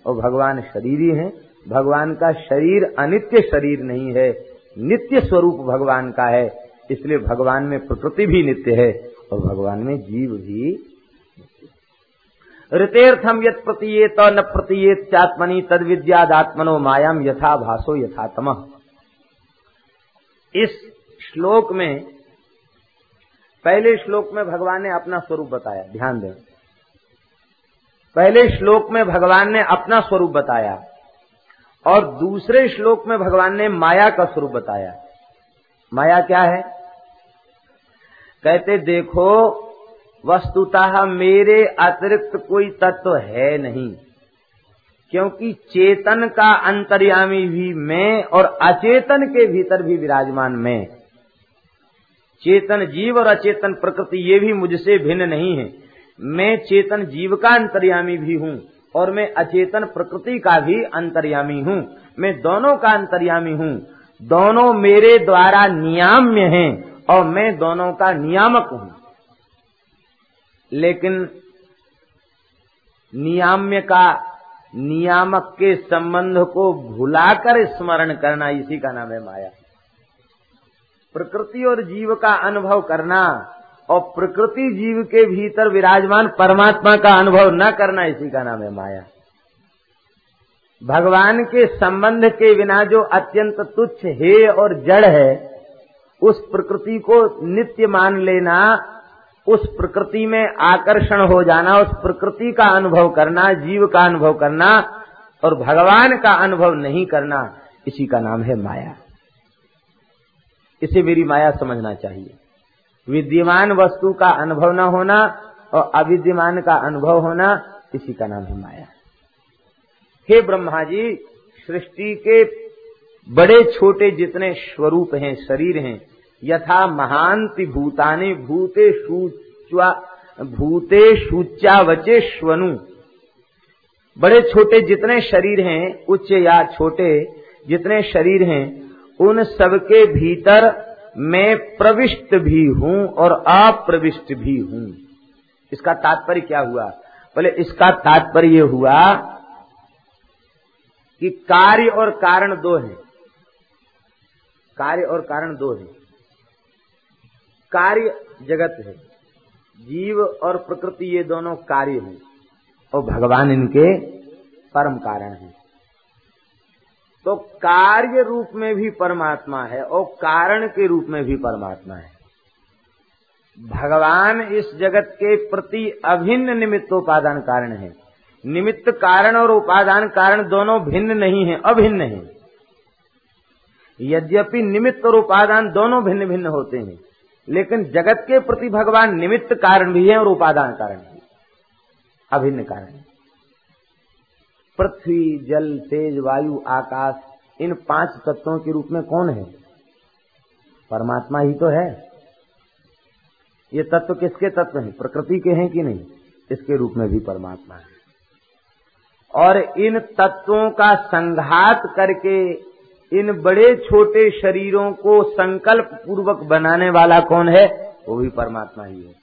और भगवान शरीरी हैं। भगवान का शरीर अनित्य शरीर नहीं है, नित्य स्वरूप भगवान का है। इसलिए भगवान में प्रकृति भी नित्य है और भगवान में जीव भी। ऋतेर्थम यत् प्रतीयेत न प्रतीयेत चात्मनि तद विद्यादात्मनो मायाम यथा भासो यथा तमः। इस श्लोक में, पहले श्लोक में भगवान ने अपना स्वरूप बताया। ध्यान दें, पहले श्लोक में भगवान ने अपना स्वरूप बताया और दूसरे श्लोक में भगवान ने माया का स्वरूप बताया। माया क्या है? कहते देखो, वस्तुतः मेरे अतिरिक्त कोई तत्व है नहीं, क्योंकि चेतन का अंतर्यामी भी मैं और अचेतन के भीतर भी विराजमान मैं। चेतन जीव और अचेतन प्रकृति ये भी मुझसे भिन्न नहीं है। मैं चेतन जीव का अंतर्यामी भी हूँ और मैं अचेतन प्रकृति का भी अंतर्यामी हूँ। मैं दोनों का अंतर्यामी हूँ। दोनों मेरे द्वारा नियाम्य हैं और मैं दोनों का नियामक हूं। लेकिन नियाम्य का नियामक के संबंध को भुलाकर स्मरण करना, इसी का नाम है माया। प्रकृति और जीव का अनुभव करना और प्रकृति जीव के भीतर विराजमान परमात्मा का अनुभव न करना, इसी का नाम है माया। भगवान के संबंध के बिना जो अत्यंत तुच्छ है और जड़ है, उस प्रकृति को नित्य मान लेना, उस प्रकृति में आकर्षण हो जाना, उस प्रकृति का अनुभव करना, जीव का अनुभव करना और भगवान का अनुभव नहीं करना, इसी का नाम है माया। इसे मेरी माया समझना चाहिए। विद्यमान वस्तु का अनुभव न होना और अविद्यमान का अनुभव होना, इसी का नाम है माया। हे ब्रह्मा जी, सृष्टि के बड़े छोटे जितने स्वरूप हैं, शरीर हैं, यथा महांति भूतानि भूतेषु वचे श्वनु, बड़े छोटे जितने शरीर हैं, उच्च या छोटे जितने शरीर हैं, उन सबके भीतर मैं प्रविष्ट भी हूँ और अप्रविष्ट भी हूँ। इसका तात्पर्य क्या हुआ? बोले इसका तात्पर्य ये हुआ कि कार्य और कारण दो हैं। कार्य और कारण दो हैं। कार्य जगत है, जीव और प्रकृति ये दोनों कार्य हैं और भगवान इनके परम कारण हैं। तो कार्य रूप में भी परमात्मा है और कारण के रूप में भी परमात्मा है। भगवान इस जगत के प्रति अभिन्न निमित्तोपादान कारण है। निमित्त कारण और उपादान कारण दोनों भिन्न नहीं है, अभिन्न है। यद्यपि निमित्त और उपादान दोनों भिन्न भिन्न होते हैं, लेकिन जगत के प्रति भगवान निमित्त कारण भी है और उपादान कारण भी, अभिन्न कारण। पृथ्वी, जल, तेज, वायु, आकाश, इन 5 तत्वों के रूप में कौन है? परमात्मा ही तो है। ये तत्व किसके तत्व हैं? प्रकृति के हैं कि नहीं? इसके रूप में भी परमात्मा है। और इन तत्वों का संघात करके इन बड़े छोटे शरीरों को संकल्प पूर्वक बनाने वाला कौन है? वो भी परमात्मा ही है।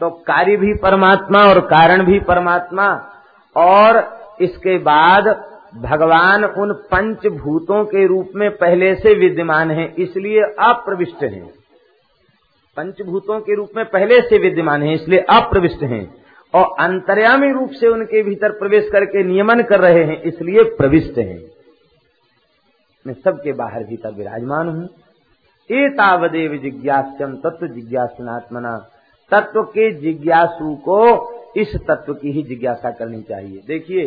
तो कार्य भी परमात्मा और कारण भी परमात्मा। और इसके बाद भगवान उन 5 भूतों के रूप में पहले से विद्यमान है, इसलिए अप्रविष्ट हैं। 5 भूतों के रूप में पहले से विद्यमान है, इसलिए अप्रविष्ट हैं। और अंतर्यामी रूप से उनके भीतर प्रवेश करके नियमन कर रहे हैं, इसलिए प्रविष्ट हैं। मैं सबके बाहर भीतर विराजमान हूं। एतावदेव जिज्ञास्यम तत्व जिज्ञासुनात्मना, तत्व के जिज्ञासु को इस तत्व की ही जिज्ञासा करनी चाहिए। देखिए,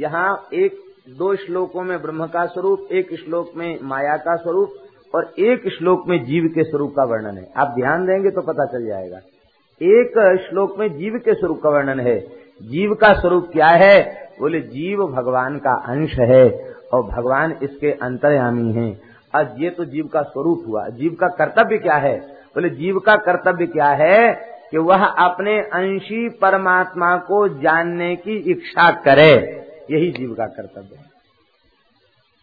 यहाँ 1-2 श्लोकों में ब्रह्म का स्वरूप, 1 श्लोक में माया का स्वरूप और 1 श्लोक में जीव के स्वरूप का वर्णन है। आप ध्यान देंगे तो पता चल जाएगा। 1 श्लोक में जीव के स्वरूप का वर्णन है। जीव का स्वरूप क्या है? बोले जीव भगवान का अंश है और भगवान इसके अंतर्यामी हैं। और ये तो जीव का स्वरूप हुआ। जीव का कर्तव्य क्या है? बोले जीव का कर्तव्य क्या है कि वह अपने अंशी परमात्मा को जानने की इच्छा करे, यही जीव का कर्तव्य है।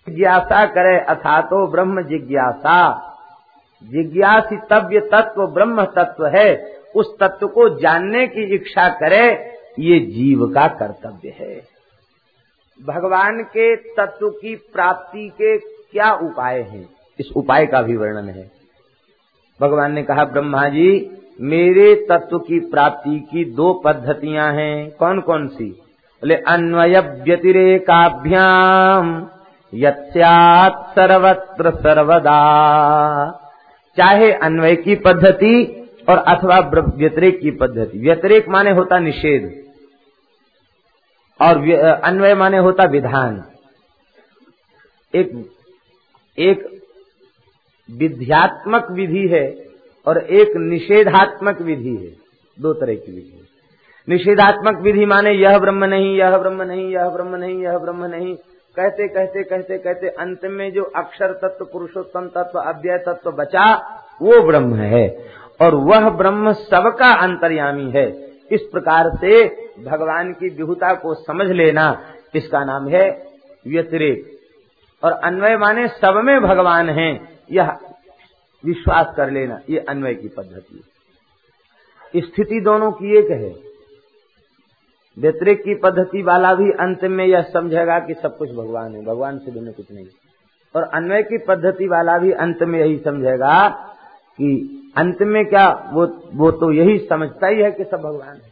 जिज्ञासा करे, अथातो ब्रह्म जिज्ञासा, जिज्ञासितव्य तत्व ब्रह्म तत्व है, उस तत्व को जानने की इच्छा करे, ये जीव का कर्तव्य है। भगवान के तत्व की प्राप्ति के क्या उपाय हैं, इस उपाय का भी वर्णन है। भगवान ने कहा, ब्रह्मा जी, मेरे तत्व की प्राप्ति की 2 पद्धतियां हैं। कौन कौन सी? बोले अन्वय व्यतिरेकाभ्याम यत्स्यात् सर्वत्र सर्वदा, चाहे अन्वय की पद्धति और अथवा व्यतिरेक की पद्धति। व्यतिरेक माने होता निषेध और अन्वय माने होता विधान। एक विध्यात्मक विधि है और एक निषेधात्मक विधि है। 2 तरह की विधि। निषेधात्मक विधि माने यह ब्रह्म नहीं, यह ब्रह्म नहीं, यह ब्रह्म नहीं, यह ब्रह्म नहीं, कहते कहते कहते कहते अंत में जो अक्षर तत्व, पुरुषोत्तम तत्व, अव्यय तत्व बचा, वो ब्रह्म है और वह ब्रह्म सबका अंतर्यामी है। इस प्रकार से भगवान की विभुता को समझ लेना, इसका नाम है व्यतिरेक। और अन्वय माने सब में भगवान है, यह विश्वास कर लेना, ये अन्वय की पद्धति है। स्थिति दोनों की एक है। व्यतिरिक्त की पद्धति वाला भी अंत में यह समझेगा कि सब कुछ भगवान है, भगवान से भिन्न कुछ नहीं, और अन्वय की पद्धति वाला भी अंत में यही समझेगा कि अंत में क्या वो तो यही समझता ही है कि सब भगवान है।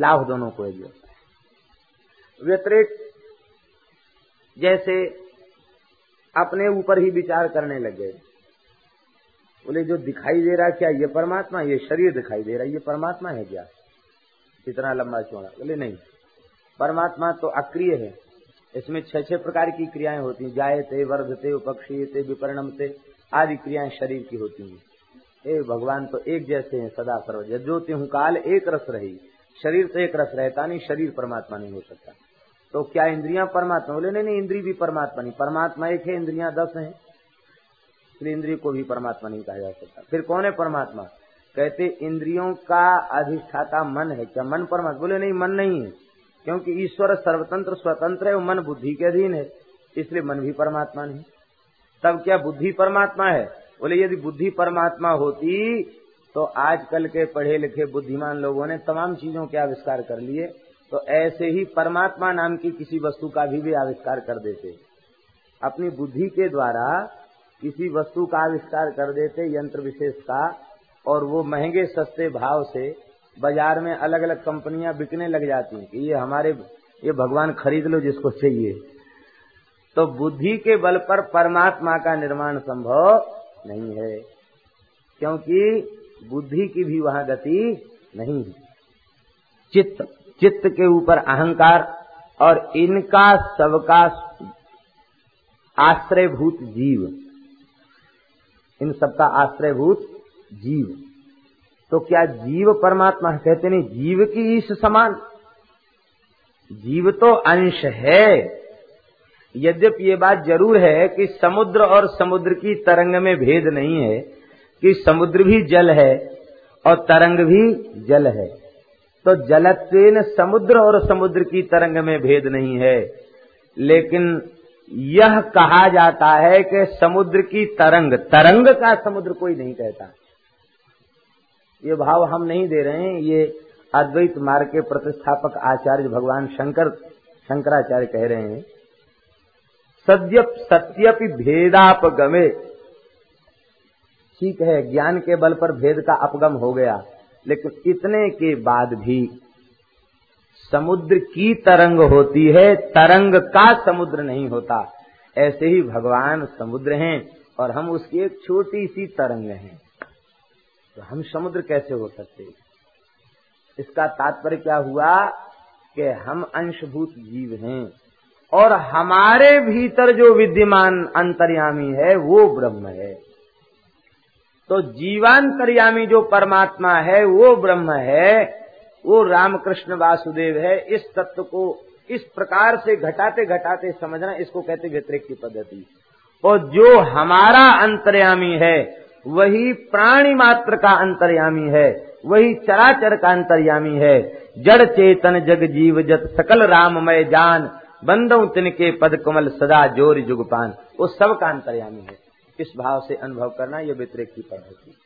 लाभ दोनों को एक होता है। व्यतिरिक्त जैसे अपने ऊपर ही विचार करने लगे, बोले जो दिखाई दे रहा क्या ये परमात्मा, ये शरीर दिखाई दे रहा ये परमात्मा है क्या, इतना लंबा चौड़ा? बोले नहीं, परमात्मा तो अक्रिय है, इसमें 6 प्रकार की क्रियाएं होती हैं, जायते वर्धते उपक्षीयते विपरिणमते आदि क्रियाएं शरीर की होती हैं। ए भगवान तो एक जैसे हैं, सदा सर्वज जो तेहू काल एक रस रही, शरीर तो एक रस रहता नहीं, शरीर परमात्मा नहीं हो सकता। तो क्या इंद्रियां परमात्मा? बोले नहीं, इंद्री भी परमात्मा नहीं, परमात्मा एक है, इंद्रियां 10 हैं, इसलिए इंद्रिय को भी परमात्मा नहीं कहा जा सकता। फिर कौन है परमात्मा? कहते इंद्रियों का अधिष्ठाता मन है, क्या मन परमात्मा? बोले नहीं, मन नहीं है, क्योंकि ईश्वर सर्वतंत्र स्वतंत्र है, वो मन बुद्धि के अधीन है, इसलिए मन भी परमात्मा नहीं। तब क्या बुद्धि परमात्मा है? बोले यदि बुद्धि परमात्मा होती तो आजकल के पढ़े लिखे बुद्धिमान लोगों ने तमाम चीजों के आविष्कार कर लिए, तो ऐसे ही परमात्मा नाम की किसी वस्तु का भी आविष्कार कर देते, अपनी बुद्धि के द्वारा किसी वस्तु का आविष्कार कर देते, यंत्र विशेष का, और वो महंगे सस्ते भाव से बाजार में अलग अलग कंपनियां बिकने लग जाती हैं कि ये हमारे, ये भगवान खरीद लो जिसको चाहिए। तो बुद्धि के बल पर परमात्मा का निर्माण संभव नहीं है, क्योंकि बुद्धि की भी वहां गति नहीं है। चित्त के ऊपर अहंकार और इनका सबका आश्रयभूत जीव, इन सबका आश्रयभूत जीव, तो क्या जीव परमात्मा? कहते नहीं, जीव की ईश समान, जीव तो अंश है। यद्यपि ये बात जरूर है कि समुद्र और समुद्र की तरंग में भेद नहीं है, कि समुद्र भी जल है और तरंग भी जल है, तो जलत्वेन समुद्र और समुद्र की तरंग में भेद नहीं है, लेकिन यह कहा जाता है कि समुद्र की तरंग का समुद्र कोई नहीं कहता। ये भाव हम नहीं दे रहे हैं, ये अद्वैत मार्ग के प्रतिष्ठापक आचार्य भगवान शंकराचार्य कह रहे हैं। सत्यपि भेदापगमे, ठीक है, ज्ञान के बल पर भेद का अपगम हो गया, लेकिन इतने के बाद भी समुद्र की तरंग होती है, तरंग का समुद्र नहीं होता। ऐसे ही भगवान समुद्र हैं और हम उसकी एक छोटी सी तरंग हैं, तो हम समुद्र कैसे हो सकते हैं? इसका तात्पर्य क्या हुआ कि हम अंशभूत जीव हैं और हमारे भीतर जो विद्यमान अंतर्यामी है वो ब्रह्म है। तो जीवांतर्यामी जो परमात्मा है वो ब्रह्म है, वो रामकृष्ण वासुदेव है। इस तत्व को इस प्रकार से घटाते घटाते समझना, इसको कहते व्यतिरिक्त की पद्धति। और जो हमारा अंतर्यामी है वही प्राणी मात्र का अंतर्यामी है, वही चराचर का अंतर्यामी है। जड़ चेतन जग जीव जत सकल राममय जान, बंदौ तिनके पद कमल सदा जोरि जुगपान, वो सब का अंतर्यामी है। इस भाव से अनुभव करना, यह व्यतिरिक्त की पद्धति।